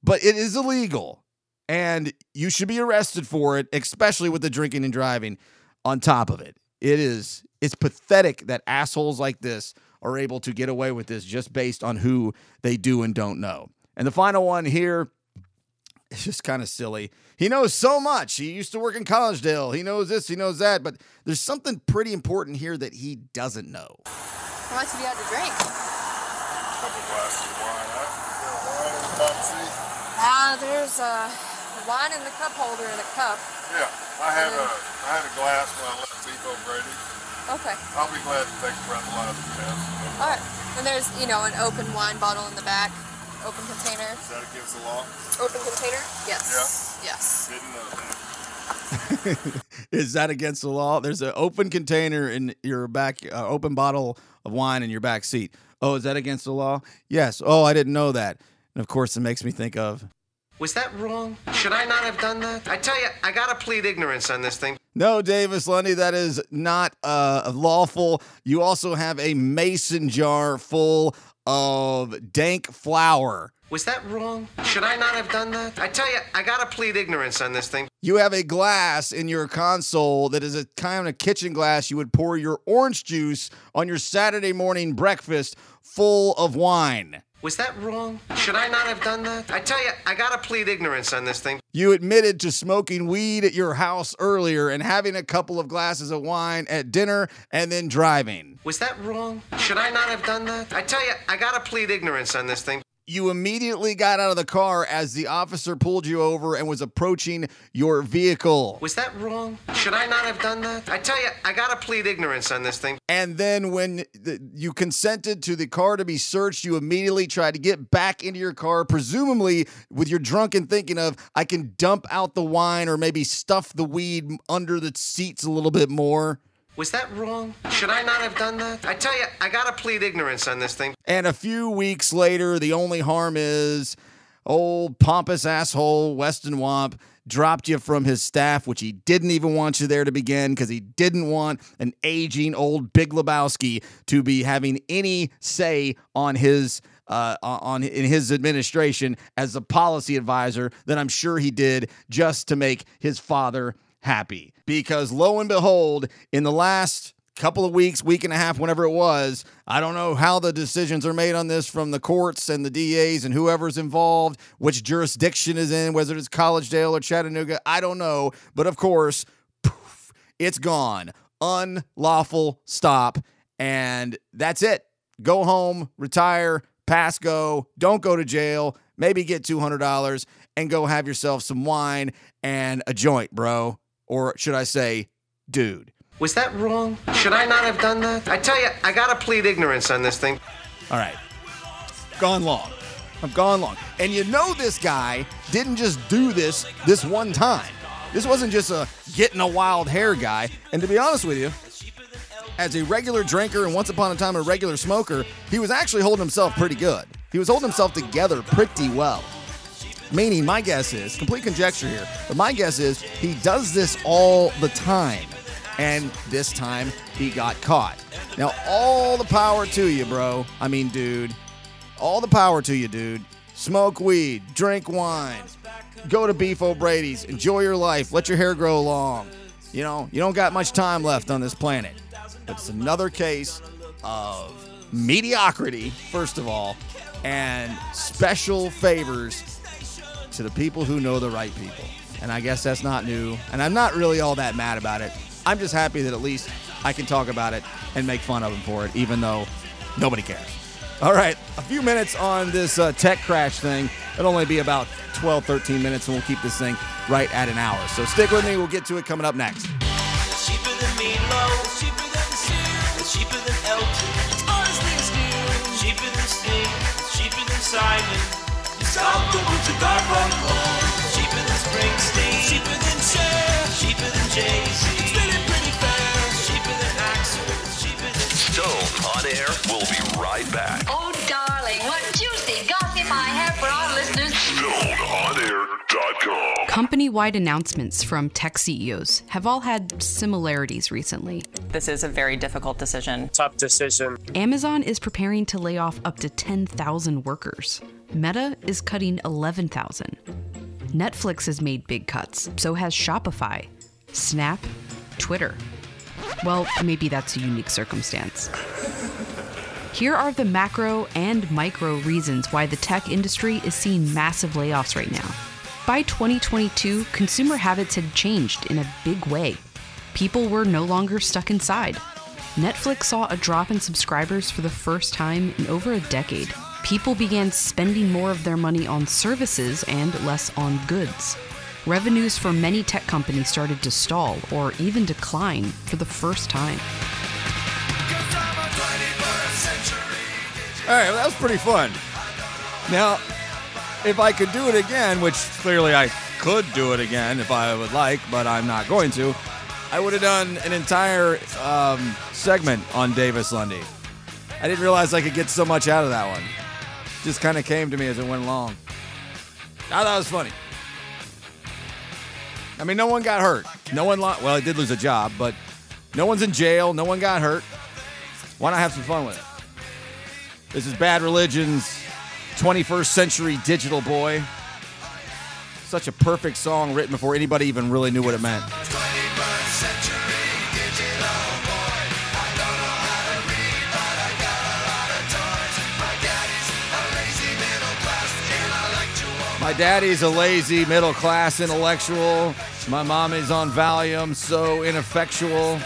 But it is illegal. And you should be arrested for it, especially with the drinking and driving on top of it. It is, it's pathetic that assholes like this are able to get away with this just based on who they do and don't know. And the final one here, it's just kind of silly. He knows so much. He used to work in Collegedale. He knows this, he knows that, but there's something pretty important here that he doesn't know. How much have you had to drink? A couple glasses of wine. Ah, uh, there's uh, wine in the cup holder in a cup. Yeah, I had, then... a, I had a glass when I left Beef O'Brady's. Okay. I'll be glad to take a breathalyzer test. All right. And there's, you know, an open wine bottle in the back. Open container. Is that against the law? Open container? Yes. Yeah. Yes. Didn't know that. Is that against the law? There's an open container in your back, uh, open bottle of wine in your back seat. Oh, is that against the law? Yes. Oh, I didn't know that. And of course, it makes me think of. Was that wrong? Should I not have done that? I tell you, I gotta plead ignorance on this thing. No, Davis Lundy, that is not uh, lawful. You also have a mason jar full of dank flour. Was that wrong? Should I not have done that? I tell you, I gotta plead ignorance on this thing. You have a glass in your console that is a kind of kitchen glass you would pour your orange juice on your Saturday morning breakfast full of wine. Was that wrong? Should I not have done that? I tell you, I gotta plead ignorance on this thing. You admitted to smoking weed at your house earlier and having a couple of glasses of wine at dinner and then driving. Was that wrong? Should I not have done that? I tell you, I gotta plead ignorance on this thing. you immediately got out of the car as the officer pulled you over and was approaching your vehicle. Was that wrong? Should I not have done that? I tell you, I gotta plead ignorance on this thing. And then when the, you consented to the car to be searched, you immediately tried to get back into your car, presumably with your drunken thinking of, I can dump out the wine or maybe stuff the weed under the seats a little bit more. Was that wrong? Should I not have done that? I tell you, I gotta plead ignorance on this thing. And a few weeks later, the only harm is old pompous asshole Weston Wamp dropped you from his staff, which he didn't even want you there to begin because he didn't want an aging old Big Lebowski to be having any say on his uh, on in his administration as a policy advisor that I'm sure he did just to make his father happy. Because lo and behold, in the last couple of weeks, week and a half, whenever it was, I don't know how the decisions are made on this from the courts and the D As and whoever's involved, which jurisdiction is in, whether it's Collegedale or Chattanooga, I don't know. But of course, poof, it's gone. Unlawful stop. And that's it. Go home, retire, pass go, don't go to jail, maybe get two hundred dollars and go have yourself some wine and a joint, bro. Or should I say, dude. Was that wrong? Should I not have done that? I tell you, I gotta plead ignorance on this thing. All right. Gone long. I've gone long. And you know this guy didn't just do this this one time. This wasn't just a getting a wild hair guy. And to be honest with you, as a regular drinker and once upon a time a regular smoker, he was actually holding himself pretty good. He was holding himself together pretty well. Meaning, my guess is, complete conjecture here, but my guess is he does this all the time. And this time he got caught. Now, all the power to you, bro. I mean, dude. All the power to you, dude. Smoke weed, drink wine, go to Beef O'Brady's, enjoy your life, let your hair grow long. You know, you don't got much time left on this planet. But it's another case of mediocrity, first of all, and special favors to the people who know the right people. And I guess that's not new. And I'm not really all that mad about it. I'm just happy that at least I can talk about it and make fun of them for it, even though nobody cares. All right, a few minutes on this uh, tech crash thing. It'll only be about twelve, thirteen minutes, and we'll keep this thing right at an hour. So stick with me. We'll get to it coming up next. It's cheaper than meatloaf. It's cheaper than the seal. It's cheaper than Elton. It's honestly a steal. It's cheaper than Sting. It's cheaper than Simon. Cheaper than Springsteen, cheaper than Cher, cheaper than Jay-Z. It's been pretty fair, cheaper than Axl, cheaper than Stone on Air. We'll be right back. Oh, darling, what juicy gossip I have for our listeners. Stone on air dot com. Company-wide announcements from tech C E Os have all had similarities recently. This is a very difficult decision. Tough decision. Amazon is preparing to lay off up to ten thousand workers. Meta is cutting eleven thousand. Netflix has made big cuts, so has Shopify, Snap, Twitter. Well, maybe that's a unique circumstance. Here are the macro and micro reasons why the tech industry is seeing massive layoffs right now. By twenty twenty-two, consumer habits had changed in a big way. People were no longer stuck inside. Netflix saw a drop in subscribers for the first time in over a decade. People began spending more of their money on services and less on goods. Revenues for many tech companies started to stall or even decline for the first time. All right, well, that was pretty fun. Now, if I could do it again, which clearly I could do it again if I would like, but I'm not going to, I would have done an entire um, segment on Davis Lundy. I didn't realize I could get so much out of that one. Just kind of came to me as it went along. I thought it was funny. I mean, no one got hurt. No one lost. Well, he did lose a job, but no one's in jail. No one got hurt. Why not have some fun with it? This is Bad Religion's twenty-first Century Digital Boy. Such a perfect song written before anybody even really knew what it meant. My daddy's a lazy middle-class intellectual. My mom is on Valium, so ineffectual.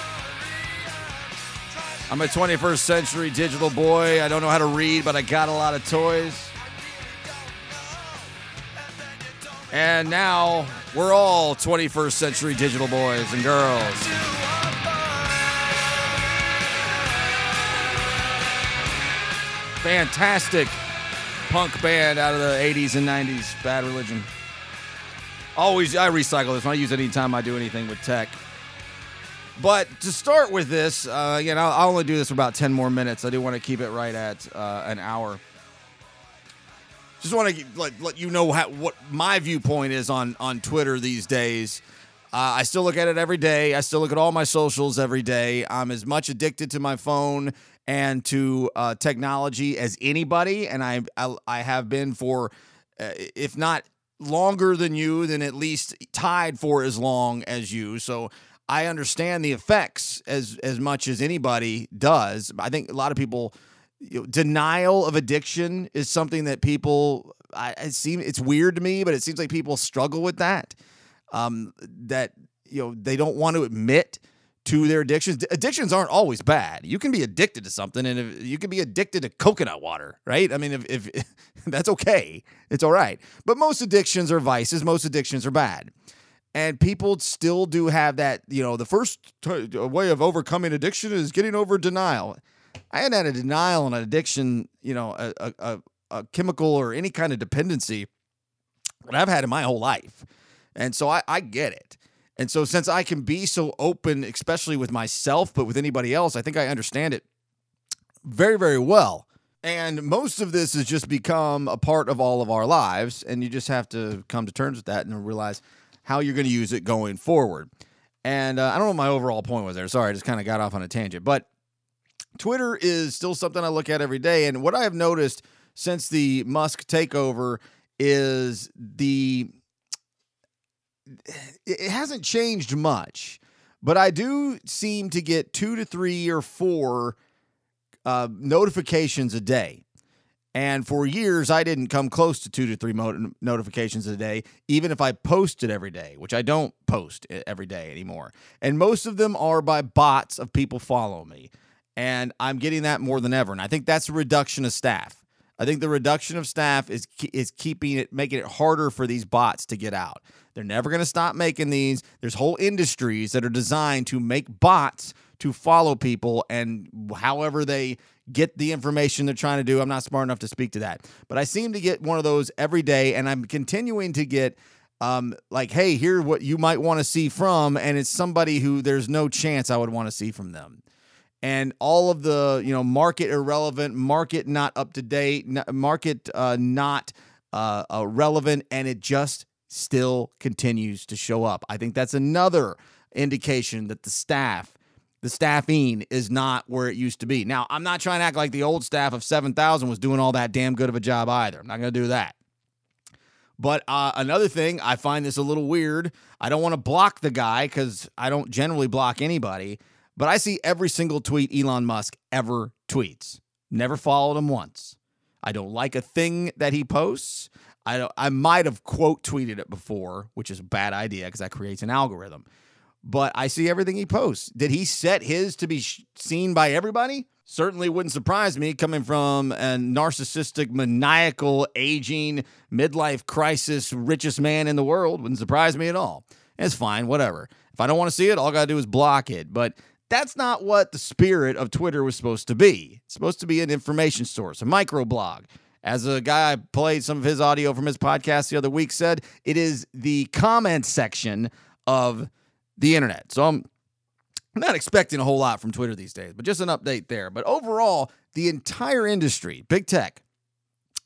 I'm a twenty-first century digital boy. I don't know how to read, but I got a lot of toys. And now we're all twenty-first century digital boys and girls. Fantastic punk band out of the eighties and nineties, Bad Religion. Always, I recycle this one. I use it anytime I do anything with tech. But to start with this, uh, again, I'll, I'll only do this for about ten more minutes. I do want to keep it right at uh, an hour. Just want to let, let you know how, what my viewpoint is on, on Twitter these days. Uh, I still look at it every day. I still look at all my socials every day. I'm as much addicted to my phone and to uh, technology as anybody, and I I, I have been for, uh, if not longer than you, then at least tied for as long as you. So I understand the effects as, as much as anybody does. I think a lot of people, you know, denial of addiction is something that people, I, it seem, it's weird to me, but it seems like people struggle with that, um, that, you know, they don't want to admit to their addictions. Addictions aren't always bad. You can be addicted to something, and if, you can be addicted to coconut water, right? I mean, if, if, if that's okay, it's all right. But most addictions are vices. Most addictions are bad. And people still do have that, you know, the first t- way of overcoming addiction is getting over denial. I hadn't had a denial on an addiction, you know, a, a, a chemical or any kind of dependency that I've had in my whole life. And so I, I get it. And so since I can be so open, especially with myself, but with anybody else, I think I understand it very, very well. And most of this has just become a part of all of our lives. And you just have to come to terms with that and realize how you're going to use it going forward. And uh, I don't know what my overall point was there. Sorry, I just kind of got off on a tangent. But Twitter is still something I look at every day. And what I have noticed since the Musk takeover is the... it hasn't changed much, but I do seem to get two to three or four uh, notifications a day. And for years, I didn't come close to two to three mo- notifications a day, even if I posted every day, which I don't post every day anymore. And most of them are by bots of people follow me. And I'm getting that more than ever. And I think that's a reduction of staff. I think the reduction of staff is is keeping it, making it harder for these bots to get out. They're never going to stop making these. There's whole industries that are designed to make bots to follow people, and however they get the information they're trying to do, I'm not smart enough to speak to that. But I seem to get one of those every day, and I'm continuing to get um, like, hey, here's what you might want to see from, and it's somebody who there's no chance I would want to see from them. And all of the, you know, market irrelevant, market not up to date, market uh, not uh, uh, relevant, and it just still continues to show up. I think that's another indication that the staff, the staffing is not where it used to be. Now, I'm not trying to act like the old staff of seven thousand was doing all that damn good of a job either. I'm not going to do that. But uh, another thing, I find this a little weird. I don't want to block the guy because I don't generally block anybody. But I see every single tweet Elon Musk ever tweets. Never followed him once. I don't like a thing that he posts. I don't, I might have quote tweeted it before, which is a bad idea because that creates an algorithm. But I see everything he posts. Did he set his to be sh- seen by everybody? Certainly wouldn't surprise me coming from a narcissistic, maniacal, aging, midlife crisis, richest man in the world. Wouldn't surprise me at all. It's fine, whatever. If I don't want to see it, all I got to do is block it. But that's not what the spirit of Twitter was supposed to be. It's supposed to be an information source, a microblog. As a guy I played some of his audio from his podcast the other week said, it is the comment section of the internet. So I'm not expecting a whole lot from Twitter these days, but just an update there. But overall, the entire industry, big tech,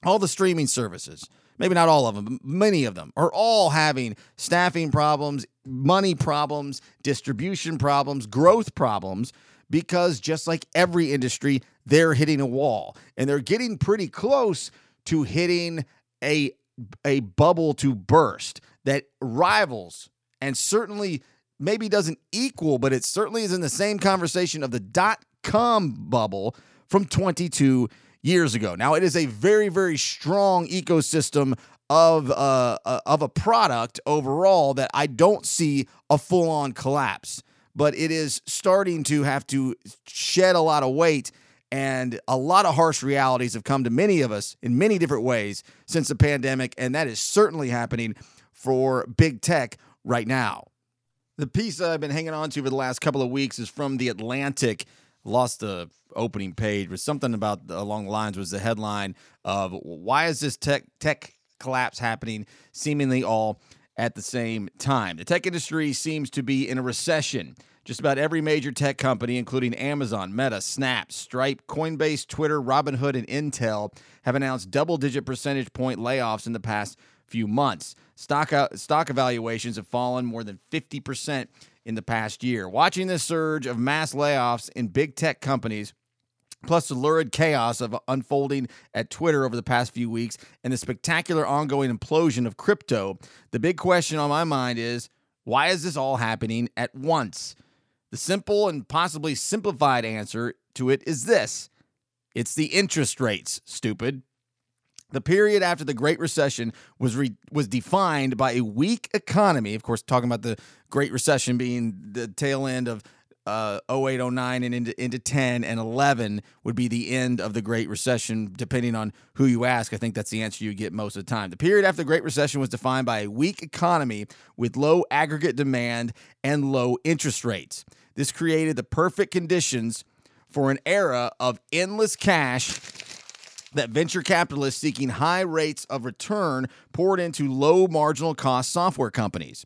all the streaming services, maybe not all of them, but many of them are all having staffing problems, money problems, distribution problems, growth problems, because just like every industry, they're hitting a wall. And they're getting pretty close to hitting a, a bubble to burst that rivals and certainly maybe doesn't equal, but it certainly is in the same conversation of the dot-com bubble from twenty-two years ago. Now, it is a very, very strong ecosystem of uh, of a product overall that I don't see a full-on collapse, but it is starting to have to shed a lot of weight, and a lot of harsh realities have come to many of us in many different ways since the pandemic, and that is certainly happening for big tech right now. The piece I've been hanging on to for the last couple of weeks is from The Atlantic. Lost the opening page, was something about along the lines was the headline of why is this tech tech collapse happening seemingly all at the same time? The tech industry seems to be in a recession. Just about every major tech company, including Amazon, Meta, Snap, Stripe, Coinbase, Twitter, Robinhood, and Intel, have announced double-digit percentage point layoffs in the past few months. Stock uh, stock evaluations have fallen more than fifty percent in the past year. Watching this surge of mass layoffs in big tech companies, plus the lurid chaos of unfolding at Twitter over the past few weeks and the spectacular ongoing implosion of crypto, the big question on my mind is, why is this all happening at once? The simple and possibly simplified answer to it is this. It's the interest rates, stupid. The period after the Great Recession was re- was defined by a weak economy. Of course, talking about the Great Recession being the tail end of uh, oh eight, oh nine, and into, into ten and eleven would be the end of the Great Recession, depending on who you ask. I think that's the answer you get most of the time. The period after the Great Recession was defined by a weak economy with low aggregate demand and low interest rates. This created the perfect conditions for an era of endless cash that venture capitalists seeking high rates of return poured into low marginal cost software companies.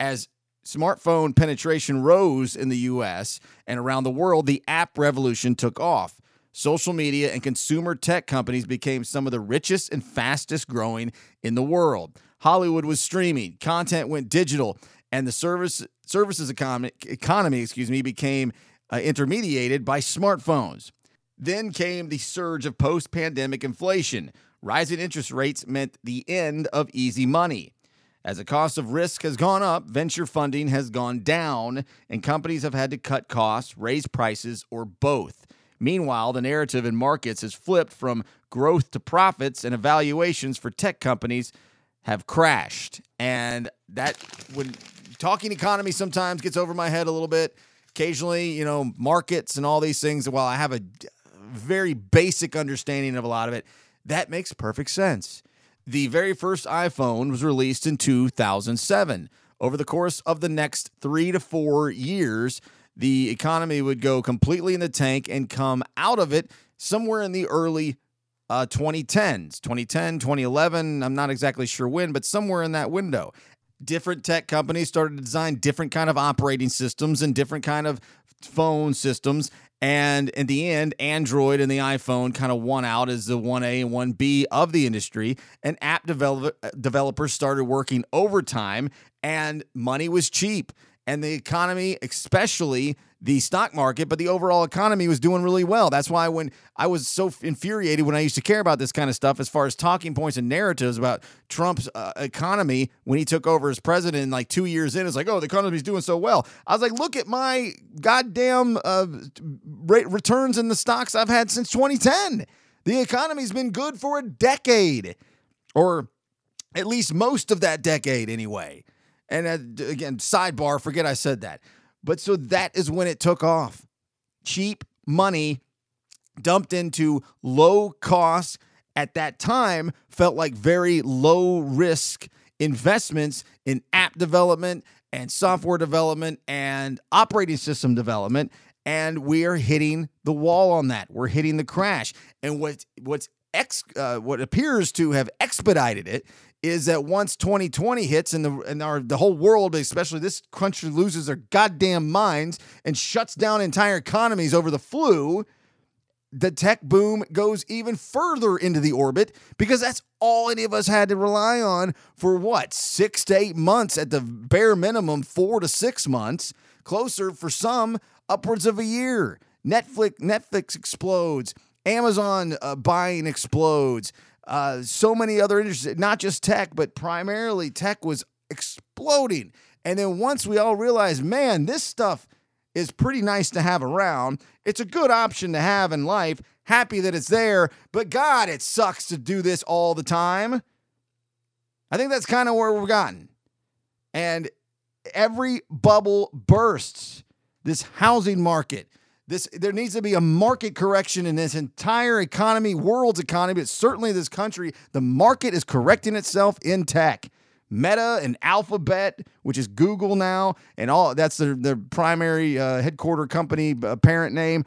As smartphone penetration rose in the U S and around the world, the app revolution took off. Social media and consumer tech companies became some of the richest and fastest growing in the world. Hollywood was streaming, content went digital, and the service services economy, economy excuse me, became uh, intermediated by smartphones. Then came the surge of post-pandemic inflation. Rising interest rates meant the end of easy money. As the cost of risk has gone up, venture funding has gone down, and companies have had to cut costs, raise prices, or both. Meanwhile, the narrative in markets has flipped from growth to profits, and evaluations for tech companies have crashed. And that, when talking economy sometimes gets over my head a little bit. Occasionally, you know, markets and all these things, while I have a very basic understanding of a lot of it, that makes perfect sense. The very first iPhone was released in two thousand seven. Over the course of the next three to four years, the economy would go completely in the tank and come out of it somewhere in the early uh, twenty tens, twenty ten, twenty eleven. I'm not exactly sure when, but somewhere in that window. Different tech companies started to design different kind of operating systems and different kind of phone systems. And in the end, Android and the iPhone kind of won out as the one A and one B of the industry. And app develop- developers started working overtime, and money was cheap. And the economy, especially the stock market, but the overall economy was doing really well. That's why when I was so infuriated when I used to care about this kind of stuff as far as talking points and narratives about Trump's uh, economy when he took over as president, like two years in, it's like, oh, the economy's doing so well. I was like, look at my goddamn uh, rate returns in the stocks I've had since twenty ten. The economy's been good for a decade, or at least most of that decade anyway. And again, sidebar, forget I said that. But so that is when it took off. Cheap money dumped into low cost at that time felt like very low risk investments in app development and software development and operating system development. And we are hitting the wall on that. We're hitting the crash. And what what's ex, uh, what appears to have expedited it is that once twenty twenty hits and the and our the whole world, but especially this country, loses their goddamn minds and shuts down entire economies over the flu, the tech boom goes even further into the orbit, because that's all any of us had to rely on for what, six to eight months at the bare minimum, four to six months, closer for some, upwards of a year. Netflix Netflix explodes. Amazon uh, buying explodes. Uh, so many other industries, not just tech, but primarily tech was exploding. And then once we all realized, man, this stuff is pretty nice to have around. It's a good option to have in life. Happy that it's there, but God, it sucks to do this all the time. I think that's kind of where we've gotten. And every bubble bursts. This housing market. This, there needs to be a market correction in this entire economy, world's economy, but certainly this country. The market is correcting itself in tech. Meta and Alphabet, which is Google now, and all that's their, their primary uh, headquarter company, uh, parent name.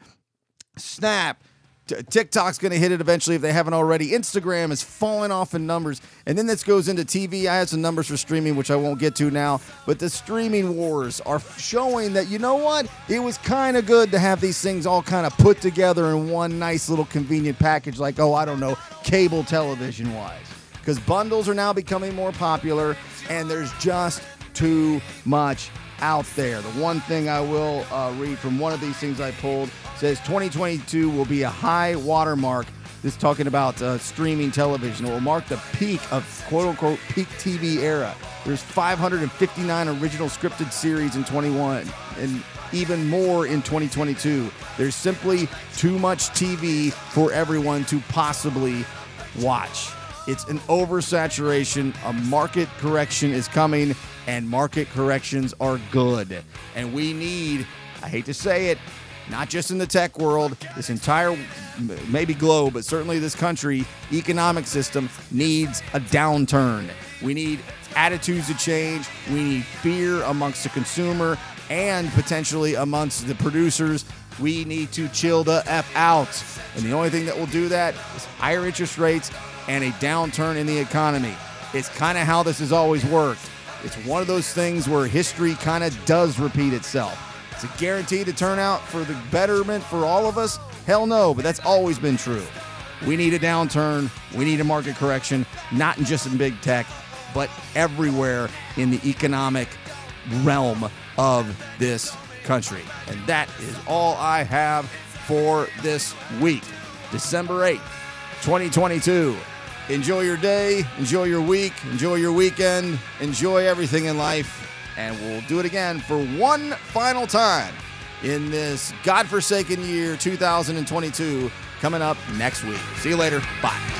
Snap. T- TikTok's going to hit it eventually if they haven't already. Instagram is falling off in numbers. And then this goes into T V. I have some numbers for streaming, which I won't get to now. But the streaming wars are showing that, you know what? It was kind of good to have these things all kind of put together in one nice little convenient package like, oh, I don't know, cable television-wise. Because bundles are now becoming more popular, and there's just too much out there. The one thing I will uh, read from one of these things I pulled says twenty twenty-two will be a high watermark. This is talking about uh, streaming television. It will mark the peak of quote-unquote peak T V era. There's five hundred fifty-nine original scripted series in twenty-one and even more in twenty twenty-two. There's simply too much T V for everyone to possibly watch. It's an oversaturation. A market correction is coming, and market corrections are good. And we need, I hate to say it, not just in the tech world, this entire maybe globe, but certainly this country, economic system needs a downturn. We need attitudes to change. We need fear amongst the consumer and potentially amongst the producers. We need to chill the F out. And the only thing that will do that is higher interest rates and a downturn in the economy. It's kind of how this has always worked. It's one of those things where history kind of does repeat itself. It's a guarantee to turn out for the betterment for all of us? Hell no, but that's always been true. We need a downturn. We need a market correction, not just in big tech, but everywhere in the economic realm of this country. And that is all I have for this week, December eighth, twenty twenty-two. Enjoy your day, enjoy your week, enjoy your weekend, enjoy everything in life, and we'll do it again for one final time in this godforsaken year, two thousand twenty-two, coming up next week. See you later. Bye.